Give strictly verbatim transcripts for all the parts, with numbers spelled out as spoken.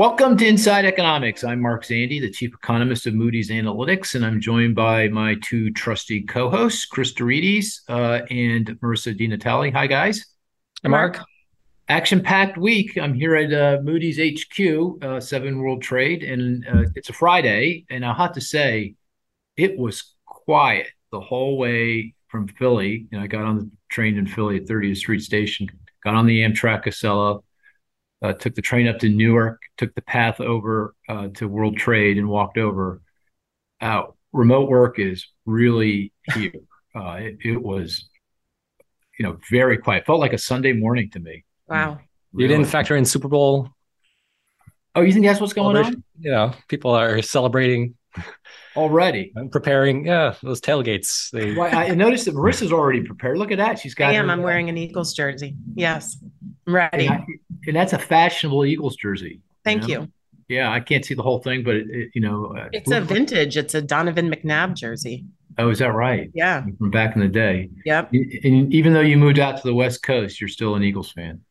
Welcome to Inside Economics. I'm Mark Zandi, the chief economist of Moody's Analytics, and I'm joined by my two trusty co-hosts, Chris D'Arides uh, and Marissa Di Natale. Hi, guys. Hi, Mark. Mark. Action-packed week. I'm here at uh, Moody's H Q, uh, seven World Trade, and uh, it's a Friday. And I have to say, it was quiet the whole way from Philly. You know, I got on the train in Philly at thirtieth street Station, got on the Amtrak Acela, Uh, took the train up to Newark, took the path over uh, to World Trade and walked over. Uh, remote work is really here. Uh, it, it was, you know, very quiet. Felt like a Sunday morning to me. Wow. Really. You didn't factor in Super Bowl? Oh, you think that's what's going on? You know, people are celebrating already. I'm preparing. Yeah, those tailgates. They... Well, I noticed that Marissa's already prepared. Look at that. She's got. I am. Her, I'm wearing an Eagles jersey. Yes, I'm ready. And, I, and that's a fashionable Eagles jersey. Thank you know? you. Yeah, I can't see the whole thing, but it, it, you know, it's a vintage. It's a Donovan McNabb jersey. Oh, is that right? Yeah, from back in the day. Yep. And even though you moved out to the West Coast, you're still an Eagles fan.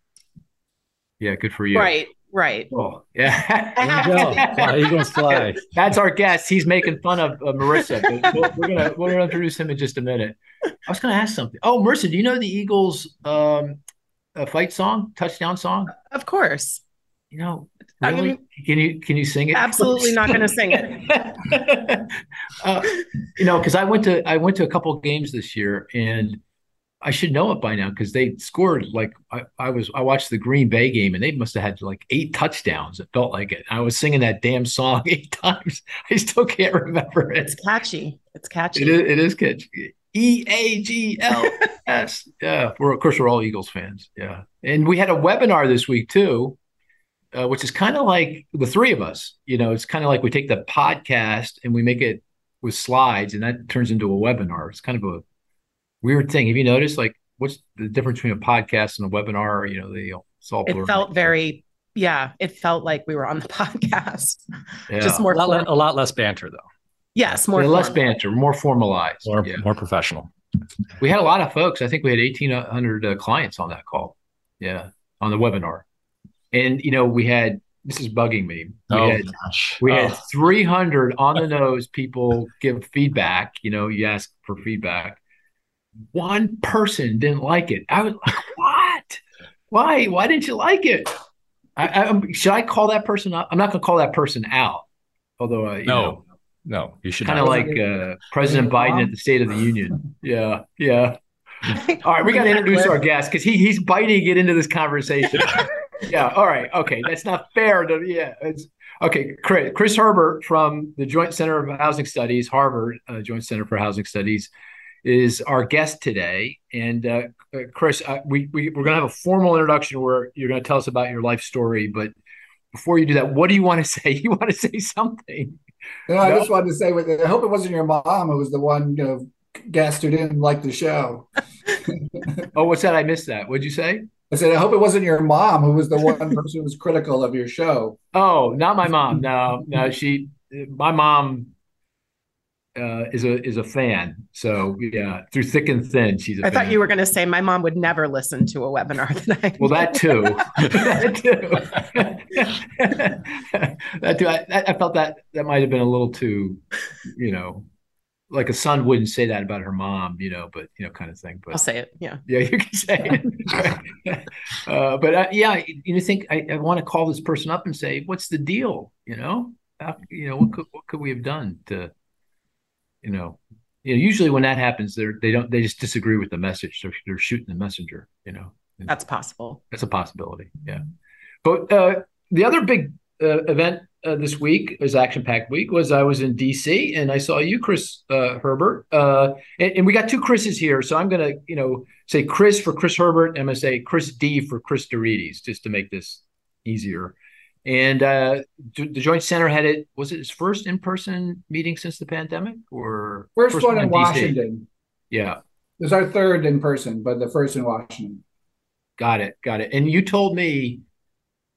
Yeah, good for you. Right. Right. Oh, yeah. There you go. Eagles fly. That's our guest. He's making fun of uh, Marissa. But we'll, we're gonna we're gonna introduce him in just a minute. I was gonna ask something. Oh, Marissa, do you know the Eagles' um, uh, fight song, touchdown song? Of course. You know, really? I mean, can you can you sing it? Absolutely not gonna sing it. uh, you know, because I went to I went to a couple of games this year, and I should know it by now because they scored like I, I was. I watched the Green Bay game and they must have had like eight touchdowns. It felt like it. I was singing that damn song eight times. I still can't remember it. It's catchy. It's catchy. It is, it is catchy. E A G L S. Yeah. We're of course we're all Eagles fans. Yeah. And we had a webinar this week too, uh, which is kind of like the three of us. You know, it's kind of like we take the podcast and we make it with slides, and that turns into a webinar. It's kind of a weird thing. Have you noticed, like, what's the difference between a podcast and a webinar? You know, they all it felt very, yeah, it felt like we were on the podcast. Yeah. Just more, a lot, a lot less banter, though. Yes, more yeah, less banter, more formalized, more, yeah. more professional. We had a lot of folks. I think we had eighteen hundred uh, clients on that call. Yeah, on the webinar, and you know, we had. This is bugging me. We oh, had, gosh. We oh. had three hundred on the nose people give feedback. You know, you ask for feedback. One person didn't like it. I was like, what? Why? Why didn't you like it? I, I, should I call that person out? I'm not going to call that person out. Although, uh, you no, know, no, you should kind of like uh, President Biden at the State of the Union. Yeah, yeah. All right, we got to introduce our guest because he he's biting it into this conversation. Yeah. All right. Okay, that's not fair. To, yeah. It's, okay, Chris, Chris Herbert from the Joint Center for Housing Studies, Harvard uh, Joint Center for Housing Studies, is our guest today. And uh, Chris, uh, we, we, we're going to have a formal introduction where you're going to tell us about your life story. But before you do that, what do you want to say? You want to say something? You know, no? I just wanted to say, I hope it wasn't your mom who was the one, you know, guest who didn't like the show. Oh, what's that? I missed that. What'd you say? I said, I hope it wasn't your mom who was the one person who was critical of your show. Oh, not my mom. No, no, she, my mom Uh, is a is a fan, so yeah, through thick and thin, she's. A I fan. Thought you were going to say my mom would never listen to a webinar that I. Well, that too. that too. that too. I, I felt that that might have been a little too, you know, like a son wouldn't say that about her mom, you know, but you know, kind of thing. But I'll say it. Yeah. Yeah, you can say it. Right. uh, but uh, yeah, you think I, I want to call this person up and say, "What's the deal?" You know, How, you know, what could what could we have done to. You know, you know, usually when that happens, they're they don't they just disagree with the message. They're they're shooting the messenger. You know, and that's possible. That's a possibility. Yeah, but uh, the other big uh, event uh, this week is Action Packed Week. Was I was in D C and I saw you, Chris uh, Herbert, uh, and, and we got two Chris's here. So I'm gonna you know say Chris for Chris Herbert, and I'm gonna say Chris D for Chris D'Arides, just to make this easier. And uh, the Joint Center had it. Was it its first in-person meeting since the pandemic, or first, first one in D C? Washington? Yeah, it was our third in person, but the first in Washington. Got it, got it. And you told me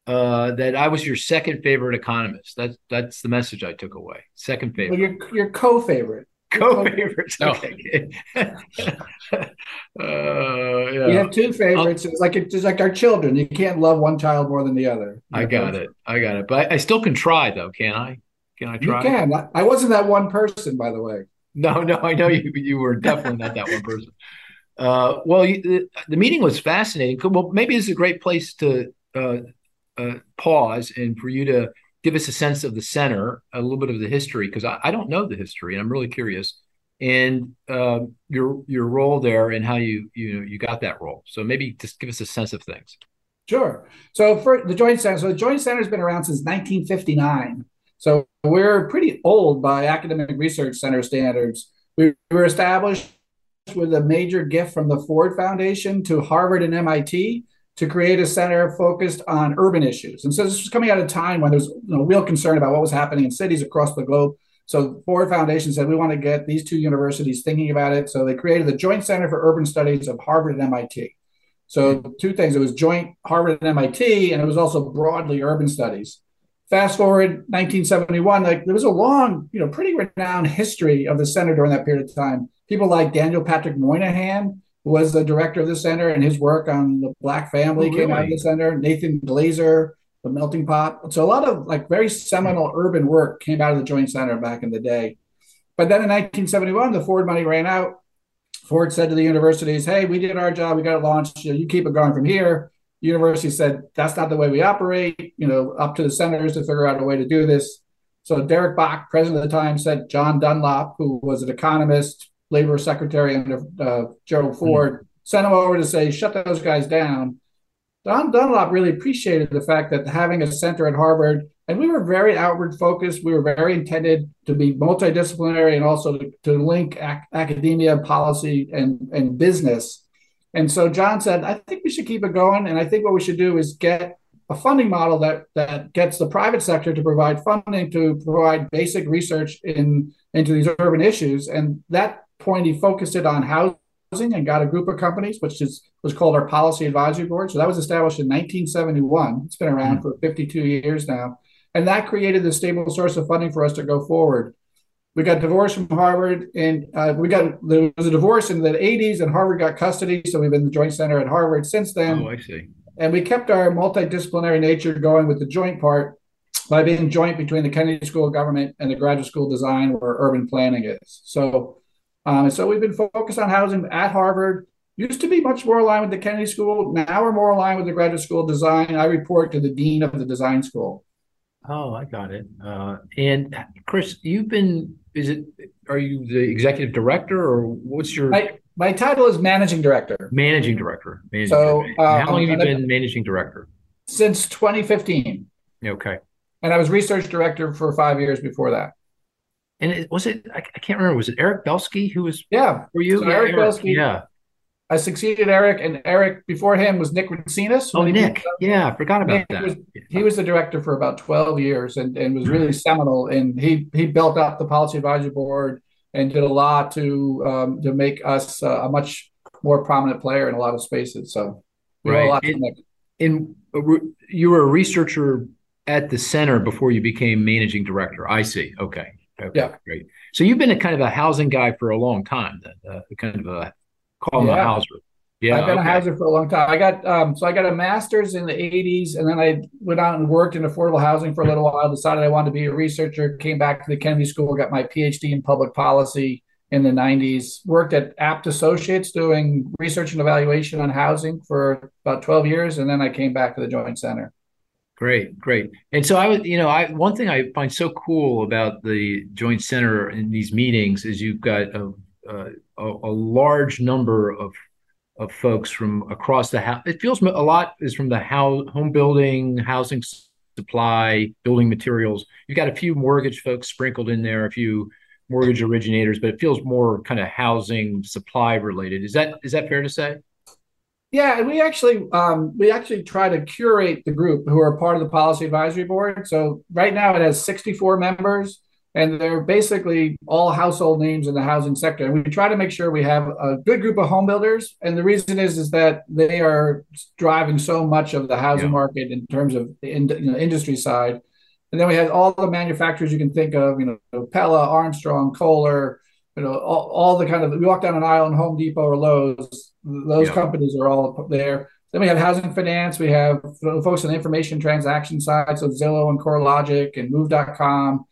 uh, that I was your second favorite economist. That's that's the message I took away. Second favorite. Well, your your co-favorite. Co favorites. No. Okay. uh, yeah. We have two favorites. It's like it's like our children. You can't love one child more than the other. I got it. I got it. But I, I still can try, though. Can I? Can I try? You can. I, I wasn't that one person, by the way. No, no, I know you. You were definitely not that one person. Uh, well, you, the, the meeting was fascinating. Well, maybe this is a great place to uh, uh, pause and for you to give us a sense of the center, a little bit of the history, because I, I don't know the history, and I'm really curious, and uh, your your role there and how you you know you got that role. So maybe just give us a sense of things. Sure. So for the Joint Center, so the Joint Center has been around since nineteen fifty-nine. So we're pretty old by academic research center standards. We were established with a major gift from the Ford Foundation to Harvard and M I T to create a center focused on urban issues. And so this was coming at a time when there was you know, real concern about what was happening in cities across the globe. So the Ford Foundation said, we want to get these two universities thinking about it. So they created the Joint Center for Urban Studies of Harvard and M I T. So two things, it was joint Harvard and M I T, and it was also broadly urban studies. Fast forward nineteen seventy-one, like there was a long, you know, pretty renowned history of the center during that period of time. People like Daniel Patrick Moynihan, who was the director of the center, and his work on the Black family oh, really? came out of the center. Nathan Glaser, the melting pot. So a lot of like very seminal urban work came out of the Joint Center back in the day. But then in nineteen seventy-one, the Ford money ran out. Ford said to the universities, hey, we did our job. We got it launched. You keep it going from here. The university said, that's not the way we operate. You know, up to the centers to figure out a way to do this. So Derek Bach, president at the time, said John Dunlop, who was an economist, labor secretary under uh, Gerald Ford, mm-hmm. sent him over to say, shut those guys down. Don Dunlop really appreciated the fact that having a center at Harvard, and we were very outward focused. We were very intended to be multidisciplinary and also to, to link ac- academia, policy, and, and business. And so John said, I think we should keep it going. And I think what we should do is get a funding model that, that gets the private sector to provide funding to provide basic research in into these urban issues. And that point, he focused it on housing and got a group of companies, which is was called our Policy Advisory Board. So that was established in nineteen seventy-one. It's been around mm-hmm. for fifty-two years now. And that created the stable source of funding for us to go forward. We got divorced from Harvard, and uh, we got there was a divorce in the eighties, and Harvard got custody. So we've been the Joint Center at Harvard since then. Oh, I see. And we kept our multidisciplinary nature going with the joint part by being joint between the Kennedy School of Government and the Graduate School of Design, where urban planning is. So, um, so we've been focused on housing at Harvard. Used to be much more aligned with the Kennedy School. Now we're more aligned with the Graduate School of Design. I report to the dean of the design school. Oh, I got it. Uh, and Chris, you've been, is it, are you the executive director or what's your? My, my title is managing director. Managing director. Managing so director. Uh, how long have you been managing director? Since twenty fifteen. Okay. And I was research director for five years before that. And it, was it, I, I can't remember, was it Eric Belsky who was? Yeah. Were you? So yeah, Eric Belsky. Yeah. I succeeded Eric, and Eric before him was Nick Racinas. Oh, Nick. Yeah, I forgot about Nick that. Was, he was the director for about twelve years and, and was really seminal. And he he built up the Policy Advisory Board and did a lot to um, to make us uh, a much more prominent player in a lot of spaces. So we right. owe a lot to Nick. And you were a researcher at the center before you became managing director. I see. Okay. okay. Yeah. Great. So you've been a kind of a housing guy for a long time, then, uh, kind of a Call yeah. a houser. Yeah, I've been okay. a houser for a long time. I got um, so I got a master's in the eighties, and then I went out and worked in affordable housing for a little while. Decided I wanted to be a researcher. Came back to the Kennedy School, got my PhD in public policy in the nineties. Worked at Apt Associates doing research and evaluation on housing for about twelve years, and then I came back to the Joint Center. Great, great. And so I was, you know, I one thing I find so cool about the Joint Center in these meetings is you've got a Uh, a, a large number of of folks from across the house. It feels a lot is from the house, home building, housing supply, building materials. You've got a few mortgage folks sprinkled in there, a few mortgage originators, but it feels more kind of housing supply related. Is that is that fair to say? Yeah, and we actually um, we actually try to curate the group who are part of the Policy Advisory Board. So right now it has sixty-four members. And they're basically all household names in the housing sector. And we try to make sure we have a good group of home builders. And the reason is, is that they are driving so much of the housing yeah. market in terms of the in, you know, industry side. And then we have all the manufacturers you can think of, you know, Pella, Armstrong, Kohler, you know, all, all the kind of, we walk down an aisle in Home Depot or Lowe's, those yeah. companies are all there. Then we have housing finance. We have folks on the information transaction side, so Zillow and CoreLogic and move dot com.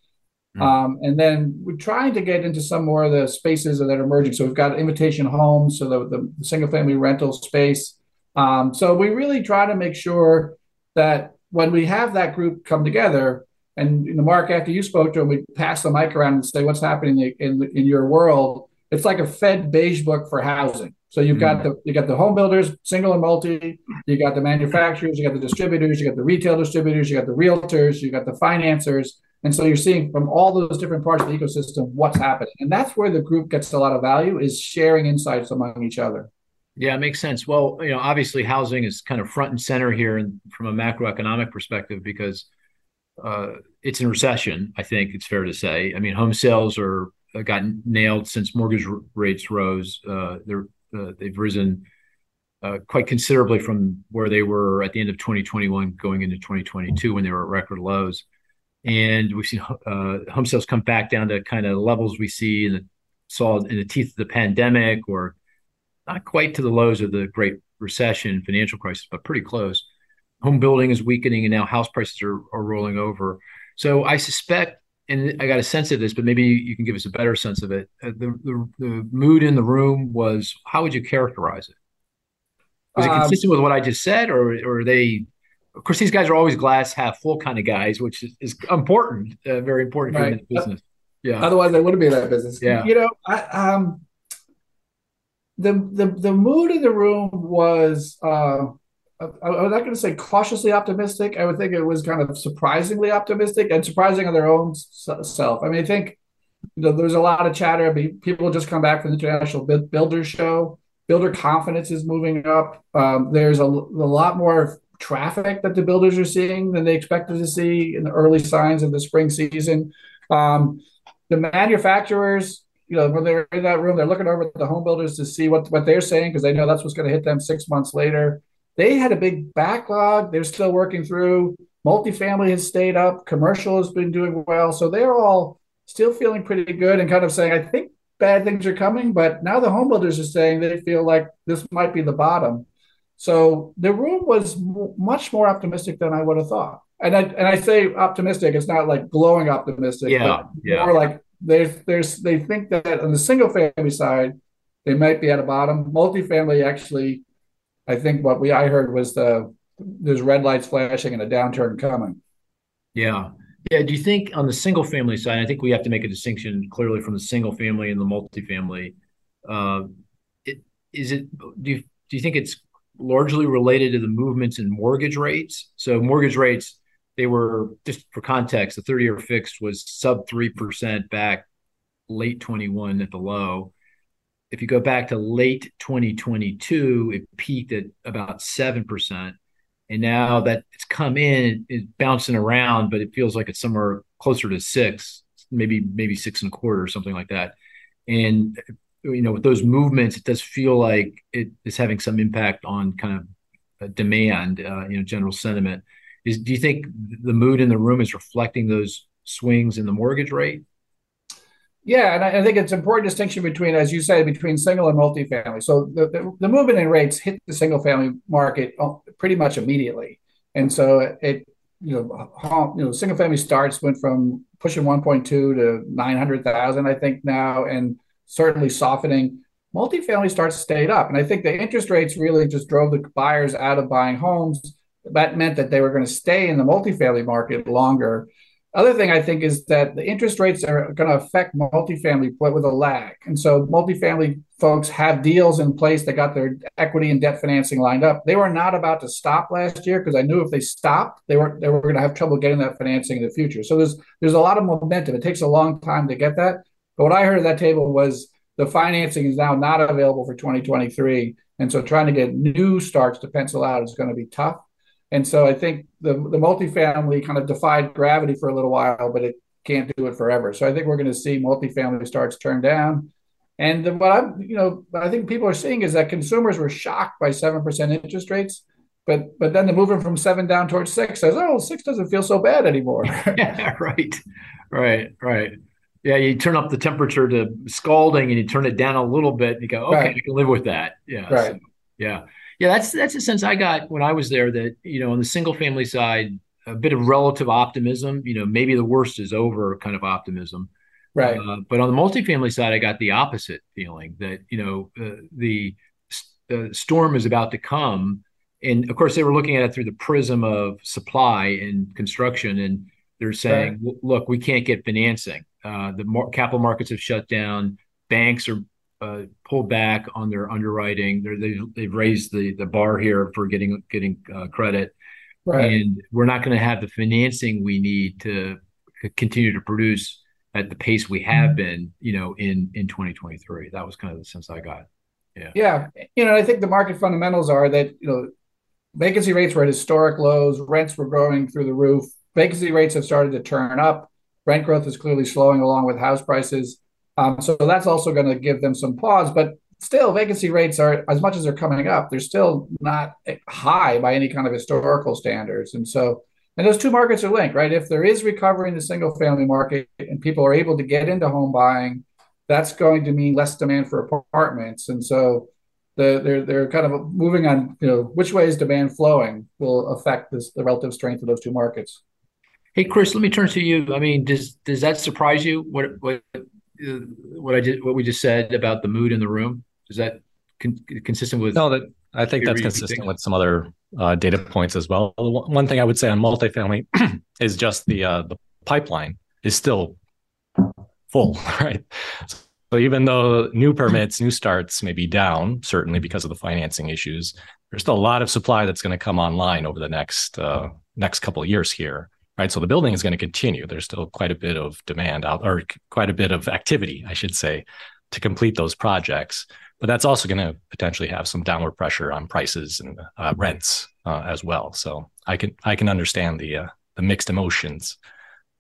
Mm. Um, and then we're trying to get into some more of the spaces that are emerging. So we've got Invitation Homes, so the, the single-family rental space. Um, so we really try to make sure that when we have that group come together, and you know, Mark, after you spoke to him, we pass the mic around and say, what's happening in, in your world? It's like a Fed beige book for housing. So you've got the you got the home builders, single and multi, you got the manufacturers, you got the distributors, you got the retail distributors, you got the realtors, you got the financiers. And so you're seeing from all those different parts of the ecosystem what's happening. And that's where the group gets a lot of value, is sharing insights among each other. Yeah, it makes sense. Well, you know, obviously housing is kind of front and center here and from a macroeconomic perspective, because uh, it's in recession, I think it's fair to say. I mean, home sales are uh, got nailed since mortgage r- rates rose. Uh, they're Uh, they've risen uh, quite considerably from where they were at the end of twenty twenty-one going into twenty twenty-two when they were at record lows. And we've seen uh, home sales come back down to kind of levels we see in the, saw in the teeth of the pandemic, or not quite to the lows of the Great Recession, financial crisis, but pretty close. Home building is weakening, and now house prices are, are rolling over. So I suspect, and I got a sense of this, but maybe you can give us a better sense of it. Uh, the, the the mood in the room was, how would you characterize it? Was um, it consistent with what I just said, or, or are they? Of course, these guys are always glass half full kind of guys, which is, is important, uh, very important right. for that business. Yeah. Otherwise, they wouldn't be in that business. Yeah. You know, I, um, the the the mood in the room was. Uh, I'm not going to say cautiously optimistic. I would think it was kind of surprisingly optimistic and surprising on their own self. I mean, I think you know, there's a lot of chatter. I mean, people just come back from the International Builder Show. Builder confidence is moving up. Um, there's a, a lot more traffic that the builders are seeing than they expected to see in the early signs of the spring season. Um, the manufacturers, you know, when they're in that room, they're looking over at the home builders to see what, what they're saying, because they know that's what's going to hit them six months later. They had a big backlog. They're still working through. Multifamily has stayed up. Commercial has been doing well. So they're all still feeling pretty good and kind of saying, I think bad things are coming. But now the home builders are saying they feel like this might be the bottom. So the room was m- much more optimistic than I would have thought. And I and I say optimistic. It's not like glowing optimistic. Yeah, yeah. More like they they think that on the single family side, they might be at a bottom. Multifamily actually. I think what we I heard was the there's red lights flashing and a downturn coming. Yeah. Yeah. Do you think on the single family side, I think we have to make a distinction clearly from the single family and the multifamily. Uh, it, is it do you, do you think it's largely related to the movements in mortgage rates? So mortgage rates, they were, just for context, the thirty-year fixed was sub three percent back late twenty-one at the low. If you go back to late twenty twenty-two, it peaked at about seven percent. And now that it's come in, it's bouncing around, but it feels like it's somewhere closer to six, maybe maybe six and a quarter or something like that. And, you know, with those movements, it does feel like it is having some impact on kind of demand, uh, you know, general sentiment. Is, do you think the mood in the room is reflecting those swings in the mortgage rate? Yeah, and I, I think it's an important distinction between, as you say, between single and multifamily. So the, the, the movement in rates hit the single-family market pretty much immediately, and so it, you know, home, you know, single-family starts went from pushing one point two to nine hundred thousand, I think now, and certainly softening. Multifamily starts stayed up, and I think the interest rates really just drove the buyers out of buying homes. That meant that they were going to stay in the multifamily market longer. Other thing I think is that the interest rates are going to affect multifamily with a lag. And so multifamily folks have deals in place. They got their equity and debt financing lined up. They were not about to stop last year, because I knew if they stopped, they were they were going to have trouble getting that financing in the future. So there's there's a lot of momentum. It takes a long time to get that. But what I heard at that table was the financing is now not available for twenty twenty-three. And so trying to get new starts to pencil out is going to be tough. And so I think the, the multifamily kind of defied gravity for a little while, but it can't do it forever. So I think we're going to see multifamily starts turn down. And the, what I'm, you know, I think people are seeing is that consumers were shocked by seven percent interest rates, but but then the movement from seven down towards six says, oh, six doesn't feel so bad anymore. Yeah, right, right, right. Yeah, you turn up the temperature to scalding and you turn it down a little bit and you go, okay, right. I can live with that. Yeah. Right. So, yeah. Yeah. That's, that's the sense I got when I was there, that, you know, on the single family side, a bit of relative optimism, you know, maybe the worst is over kind of optimism. Right. Uh, but on the multifamily side, I got the opposite feeling that, you know, uh, the uh, storm is about to come. And of course, they were looking at it through the prism of supply and construction. And they're saying, right. look, we can't get financing. Uh, the mar- capital markets have shut down. Banks are uh, pulled back on their underwriting. They're, they've, they've raised the the bar here for getting getting uh, credit. Right. And we're not going to have the financing we need to c- continue to produce at the pace we have been, you know, in, in twenty twenty-three. That was kind of the sense I got. Yeah. Yeah. You know, I think the market fundamentals are that, you know, vacancy rates were at historic lows. Rents were growing through the roof. Vacancy rates have started to turn up. Rent growth is clearly slowing along with house prices. Um, so that's also going to give them some pause. But still, vacancy rates are, as much as they're coming up, they're still not high by any kind of historical standards. And so, and those two markets are linked, right? If there is recovery in the single family market and people are able to get into home buying, that's going to mean less demand for apartments. And so the, they're, they're kind of moving on, you know, which way is demand flowing will affect this, the relative strength of those two markets. Hey, Chris, let me turn to you. I mean, does does that surprise you? What what what I did, what we just said about the mood in the room? Is that con- consistent with? No, that I think that's consistent with some other uh, data points as well. One thing I would say on multifamily is just the uh, the pipeline is still full, right? So even though new permits, new starts may be down, certainly because of the financing issues, there's still a lot of supply that's going to come online over the next uh, next couple of years here. Right, so the building is going to continue. There's still quite a bit of demand out, or quite a bit of activity, I should say, to complete those projects. But that's also going to potentially have some downward pressure on prices and uh, rents uh, as well. So I can I can understand the uh, the mixed emotions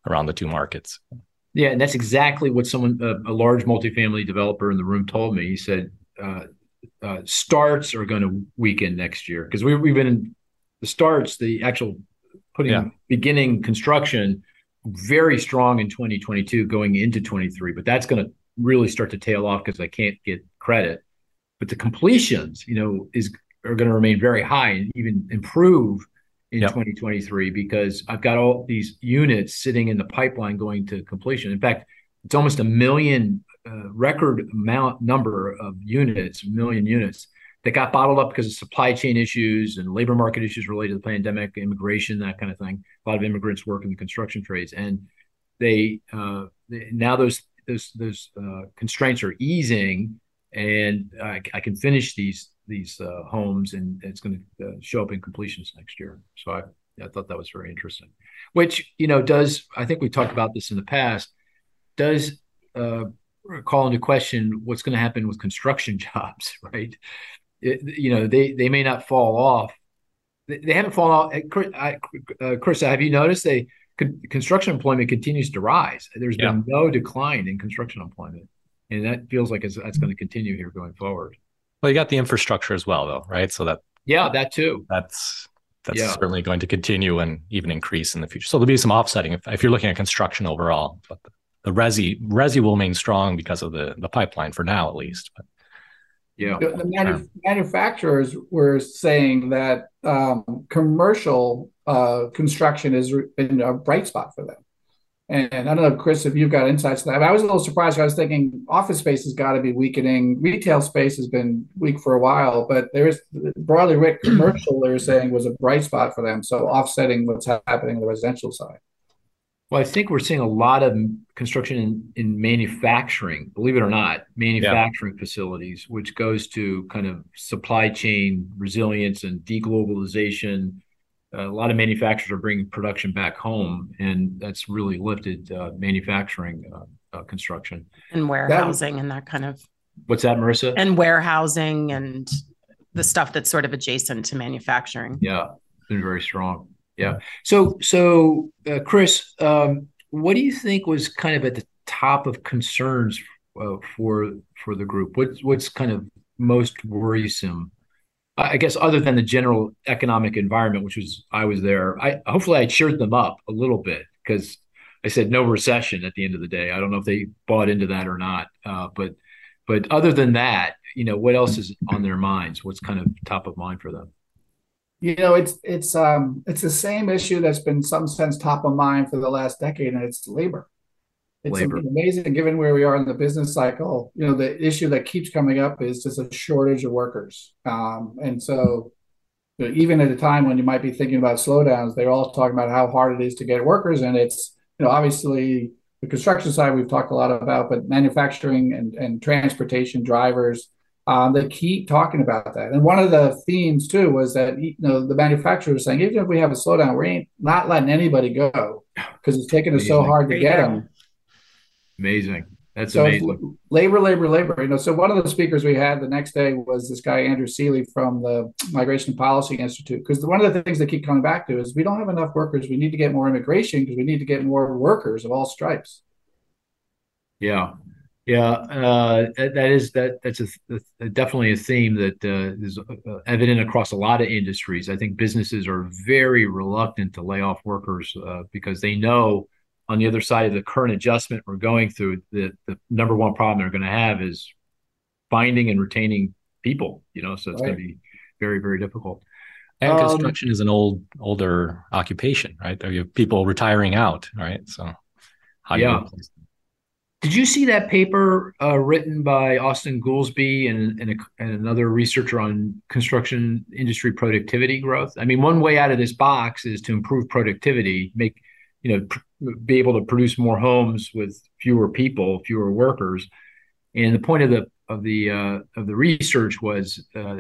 around the two markets. Yeah, and that's exactly what someone, a, a large multifamily developer in the room, told me. He said uh, uh, starts are going to weaken next year because we, we've been in the starts, the actual. Putting yeah. beginning construction very strong in twenty twenty-two going into twenty-three, but that's going to really start to tail off because I can't get credit. But the completions, you know, is are going to remain very high and even improve in yep. twenty twenty-three because I've got all these units sitting in the pipeline going to completion. In fact, it's almost a million uh, record amount number of units, million units. That got bottled up because of supply chain issues and labor market issues related to the pandemic, immigration, that kind of thing. A lot of immigrants work in the construction trades, and they, uh, they now those those those uh, constraints are easing, and I, I can finish these these uh, homes, and it's going to uh, show up in completions next year. So I I thought that was very interesting. Which you know does I think we talked about this in the past does uh, call into question what's going to happen with construction jobs, right? It, you know, they, they may not fall off. They, they haven't fallen off. Chris, I, uh, Chris, have you noticed they con- construction employment continues to rise? There's yeah. been no decline in construction employment. And that feels like it's, that's going to continue here going forward. Well, you got the infrastructure as well, though, right? So that. Yeah, that too. That's that's yeah. certainly going to continue and even increase in the future. So there'll be some offsetting if, if you're looking at construction overall. But the, the resi, resi will remain strong because of the, the pipeline for now, at least. But. Yeah. The manu- manufacturers were saying that um, commercial uh, construction is re- in a bright spot for them. And, and I don't know, Chris, if you've got insights to that. I mean, I was a little surprised. I was thinking office space has got to be weakening. Retail space has been weak for a while, but there is broadly writ commercial, they're saying, was a bright spot for them. So offsetting what's happening on the residential side. Well, I think we're seeing a lot of construction in, in manufacturing, believe it or not, manufacturing yeah. facilities, which goes to kind of supply chain resilience and deglobalization. Uh, a lot of manufacturers are bringing production back home, and that's really lifted uh, manufacturing uh, uh, construction. And warehousing that, and that kind of. What's that, Marissa? And warehousing and the stuff that's sort of adjacent to manufacturing. Yeah, it's been very strong. Yeah. So, so uh, Chris, um, what do you think was kind of at the top of concerns uh, for for the group? What's what's kind of most worrisome? I guess other than the general economic environment, which was I was there. I hopefully I cheered them up a little bit because I said no recession at the end of the day. I don't know if they bought into that or not. Uh, but but other than that, you know, what else is on their minds? What's kind of top of mind for them? You know, it's it's um it's the same issue that's been in some sense top of mind for the last decade, and it's labor. It's labor. Amazing, given where we are in the business cycle. You know, the issue that keeps coming up is just a shortage of workers. Um, and so, you know, even at a time when you might be thinking about slowdowns, they're all talking about how hard it is to get workers. And it's, you know, obviously the construction side we've talked a lot about, but manufacturing and, and transportation drivers, um, they keep talking about that. And one of the themes too was that, you know, the manufacturers saying, even if we have a slowdown, we ain't not letting anybody go because it's taking us so hard to get them. Amazing. That's so amazing. Labor, labor, labor. You know, so one of the speakers we had the next day was this guy, Andrew Seeley from the Migration Policy Institute. Because one of the things they keep coming back to is we don't have enough workers. We need to get more immigration because we need to get more workers of all stripes. Yeah. Yeah. Uh, that, that is that. That's a, a, definitely a theme that uh, is evident across a lot of industries. I think businesses are very reluctant to lay off workers uh, because they know on the other side of the current adjustment we're going through, the, the number one problem they're going to have is finding and retaining people, you know, so it's right. going to be very, very difficult. And um, construction is an old, older occupation, right? There you have people retiring out, right? So how do yeah. you replace them? Did you see that paper uh, written by Austin Goolsbee and, and, a, and another researcher on construction industry productivity growth? I mean, one way out of this box is to improve productivity, make, you know, pr- be able to produce more homes with fewer people, fewer workers. And the point of the of the uh, of the research was uh,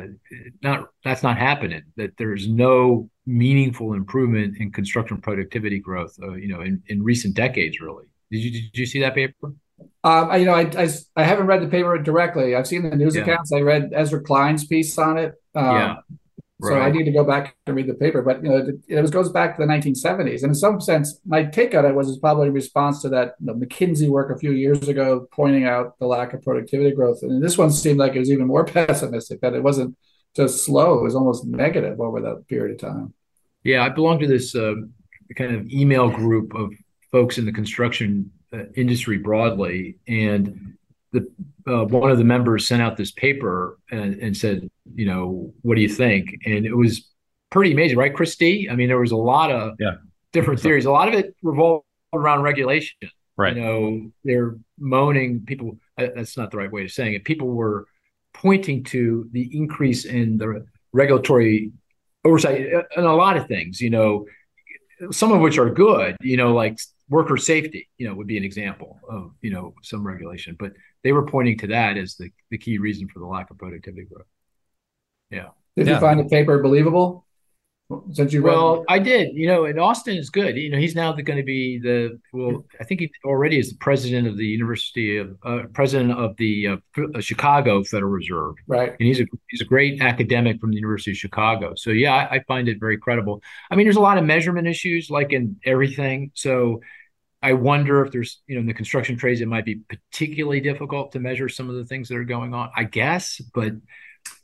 not that's not happening, that there's no meaningful improvement in construction productivity growth, uh, you know, in, in recent decades, really. Did you did you see that paper? Um, I, you know, I, I, I haven't read the paper directly. I've seen the news yeah. accounts. I read Ezra Klein's piece on it. Um, yeah. So right. I need to go back and read the paper, but you know it was, goes back to the nineteen seventies, and in some sense, my take on it was it's probably a response to that you know, McKinsey work a few years ago pointing out the lack of productivity growth, and this one seemed like it was even more pessimistic, that it wasn't just slow; it was almost negative over that period of time. Yeah, I belong to this uh, kind of email group of folks in the construction uh, industry broadly, and the uh, one of the members sent out this paper and, and said, you know, what do you think? And it was pretty amazing, right, Chris D? I mean, there was a lot of yeah. different theories. A lot of it revolved around regulation. Right. You know, they're moaning people. That's not the right way of saying it. People were pointing to the increase in the regulatory oversight and a lot of things, you know, some of which are good, you know, like worker safety, you know, would be an example of, you know, some regulation. But they were pointing to that as the, the key reason for the lack of productivity growth. Yeah. Did yeah. you find the paper believable? Since you well, read I did. You know, and Austin is good. You know, he's now going to be the well. I think he already is the president of the University of uh, president of the uh, Chicago Federal Reserve. Right. And he's a he's a great academic from the University of Chicago. So yeah, I, I find it very credible. I mean, there's a lot of measurement issues, like in everything. So I wonder if there's, you know, in the construction trades, it might be particularly difficult to measure some of the things that are going on. I guess, but.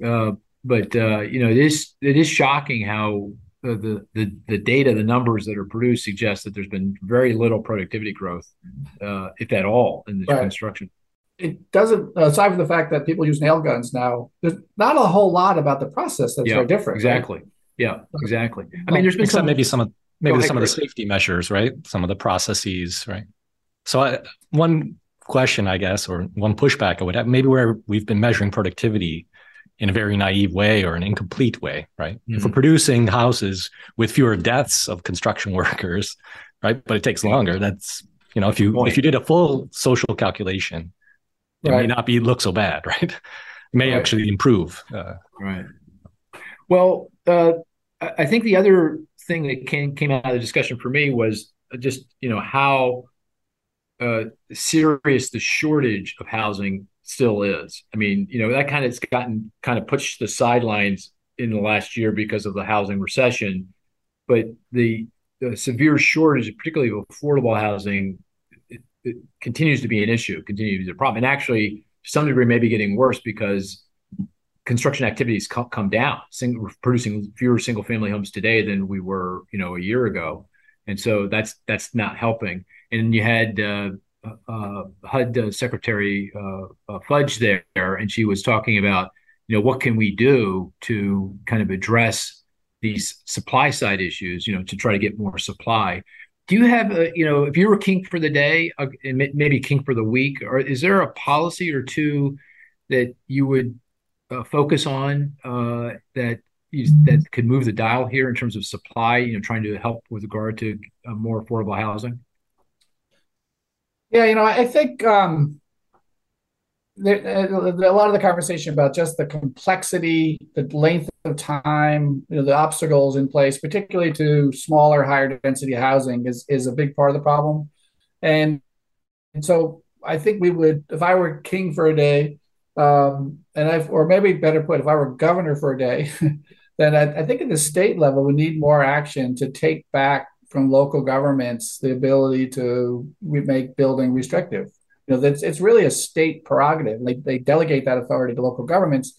Uh, But, uh, you know, it is it is shocking how the, the the data, the numbers that are produced suggest that there's been very little productivity growth, uh, if at all, in the right. construction. It doesn't, aside from the fact that people use nail guns now, there's not a whole lot about the process that's yeah, very different. Exactly. Right? Yeah, exactly. I well, mean, there's been some, maybe some of, maybe some of the safety measures, right? Some of the processes, right? So I, one question, I guess, or one pushback I would have, maybe where we've been measuring productivity in a very naive way or an incomplete way, right? Mm-hmm. If we're producing houses with fewer deaths of construction workers, right? But it takes longer. That's, you know, if you if you did a full social calculation, it right. may not be look so bad, right? It may right. actually improve. Uh, right. Well, uh, I think the other thing that came, came out of the discussion for me was just, you know, how uh, serious the shortage of housing still is. I mean, you know, that kind of has gotten kind of pushed to the sidelines in the last year because of the housing recession. But the, the severe shortage, particularly of affordable housing, it, it continues to be an issue, continues to be a problem. And actually, to some degree, maybe getting worse because construction activities co- come down. Sing, we're producing fewer single family homes today than we were, you know, a year ago. And so that's that's not helping. And you had uh, uh, H U D uh, Secretary uh, Fudge there, and she was talking about, you know, what can we do to kind of address these supply side issues, you know, to try to get more supply. Do you have, a, you know, if you were king for the day uh, and maybe king for the week, or is there a policy or two that you would uh, focus on uh, that you, that could move the dial here in terms of supply, you know, trying to help with regard to uh, more affordable housing? Yeah, you know, I think um, there, a lot of the conversation about just the complexity, the length of time, you know, the obstacles in place, particularly to smaller, higher density housing, is is a big part of the problem. And, and so I think we would, if I were king for a day, um, and I've, or maybe better put, if I were governor for a day, then I, I think at the state level, we need more action to take back from local governments the ability to re- make building restrictive. You know, that's, it's really a state prerogative. Like, they delegate that authority to local governments.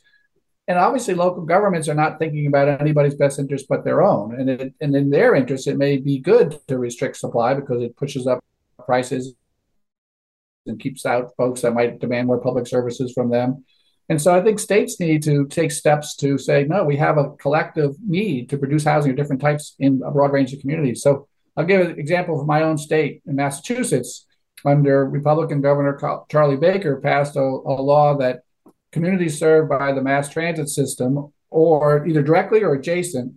And obviously, local governments are not thinking about anybody's best interest but their own. And it, and in their interest, it may be good to restrict supply because it pushes up prices and keeps out folks that might demand more public services from them. And so I think states need to take steps to say, no, we have a collective need to produce housing of different types in a broad range of communities. So I'll give an example from my own state in Massachusetts. Under Republican Governor Charlie Baker passed a, a law that communities served by the mass transit system, or either directly or adjacent,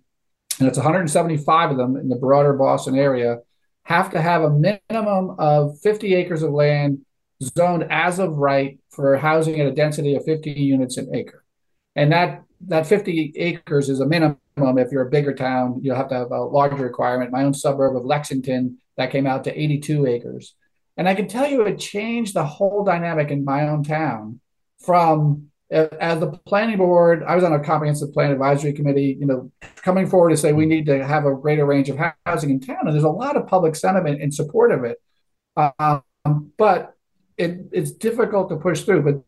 and it's one hundred seventy-five of them in the broader Boston area, have to have a minimum of fifty acres of land zoned as of right for housing at a density of fifty units an acre. And that, that fifty acres is a minimum. If you're a bigger town, you'll have to have a larger requirement. My own suburb of Lexington, that came out to eighty-two acres. And I can tell you it changed the whole dynamic in my own town from, as the planning board, I was on a comprehensive plan advisory committee, you know, coming forward to say we need to have a greater range of housing in town. And there's a lot of public sentiment in support of it. Um, but it, it's difficult to push through. But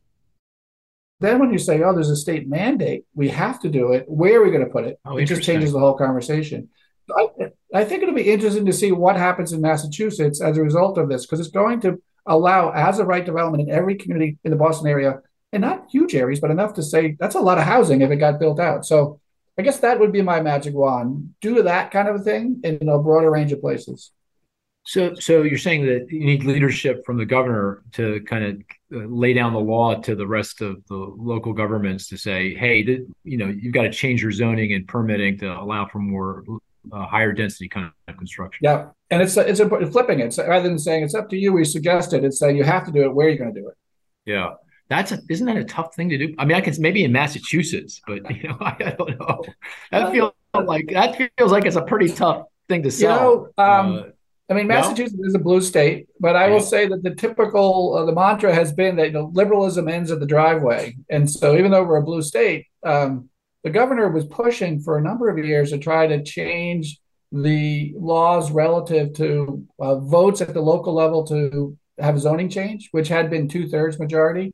then when you say, oh, there's a state mandate, we have to do it. Where are we going to put it? Oh, it just changes the whole conversation. I, I think it'll be interesting to see what happens in Massachusetts as a result of this, because it's going to allow as of right development in every community in the Boston area, and not huge areas, but enough to say that's a lot of housing if it got built out. So I guess that would be my magic wand, do that kind of a thing in a broader range of places. So so you're saying that you need leadership from the governor to kind of lay down the law to the rest of the local governments to say, hey, th- you know, you've got to change your zoning and permitting to allow for more Uh, higher density kind of construction. Yeah, and it's it's important flipping it. So rather than saying it's up to you, we suggest it. It's saying you have to do it. Where are you going to do it? Yeah, that's a, isn't that a tough thing to do? I mean, I can maybe in Massachusetts, but you know, I, I don't know. That feels like that feels like it's a pretty tough thing to sell. You know, um, uh, I mean, Massachusetts no? is a blue state, but I yeah. will say that the typical uh, the mantra has been that, you know, liberalism ends at the driveway, and so even though we're a blue state. Um, The governor was pushing for a number of years to try to change the laws relative to uh, votes at the local level to have zoning change, which had been two-thirds majority.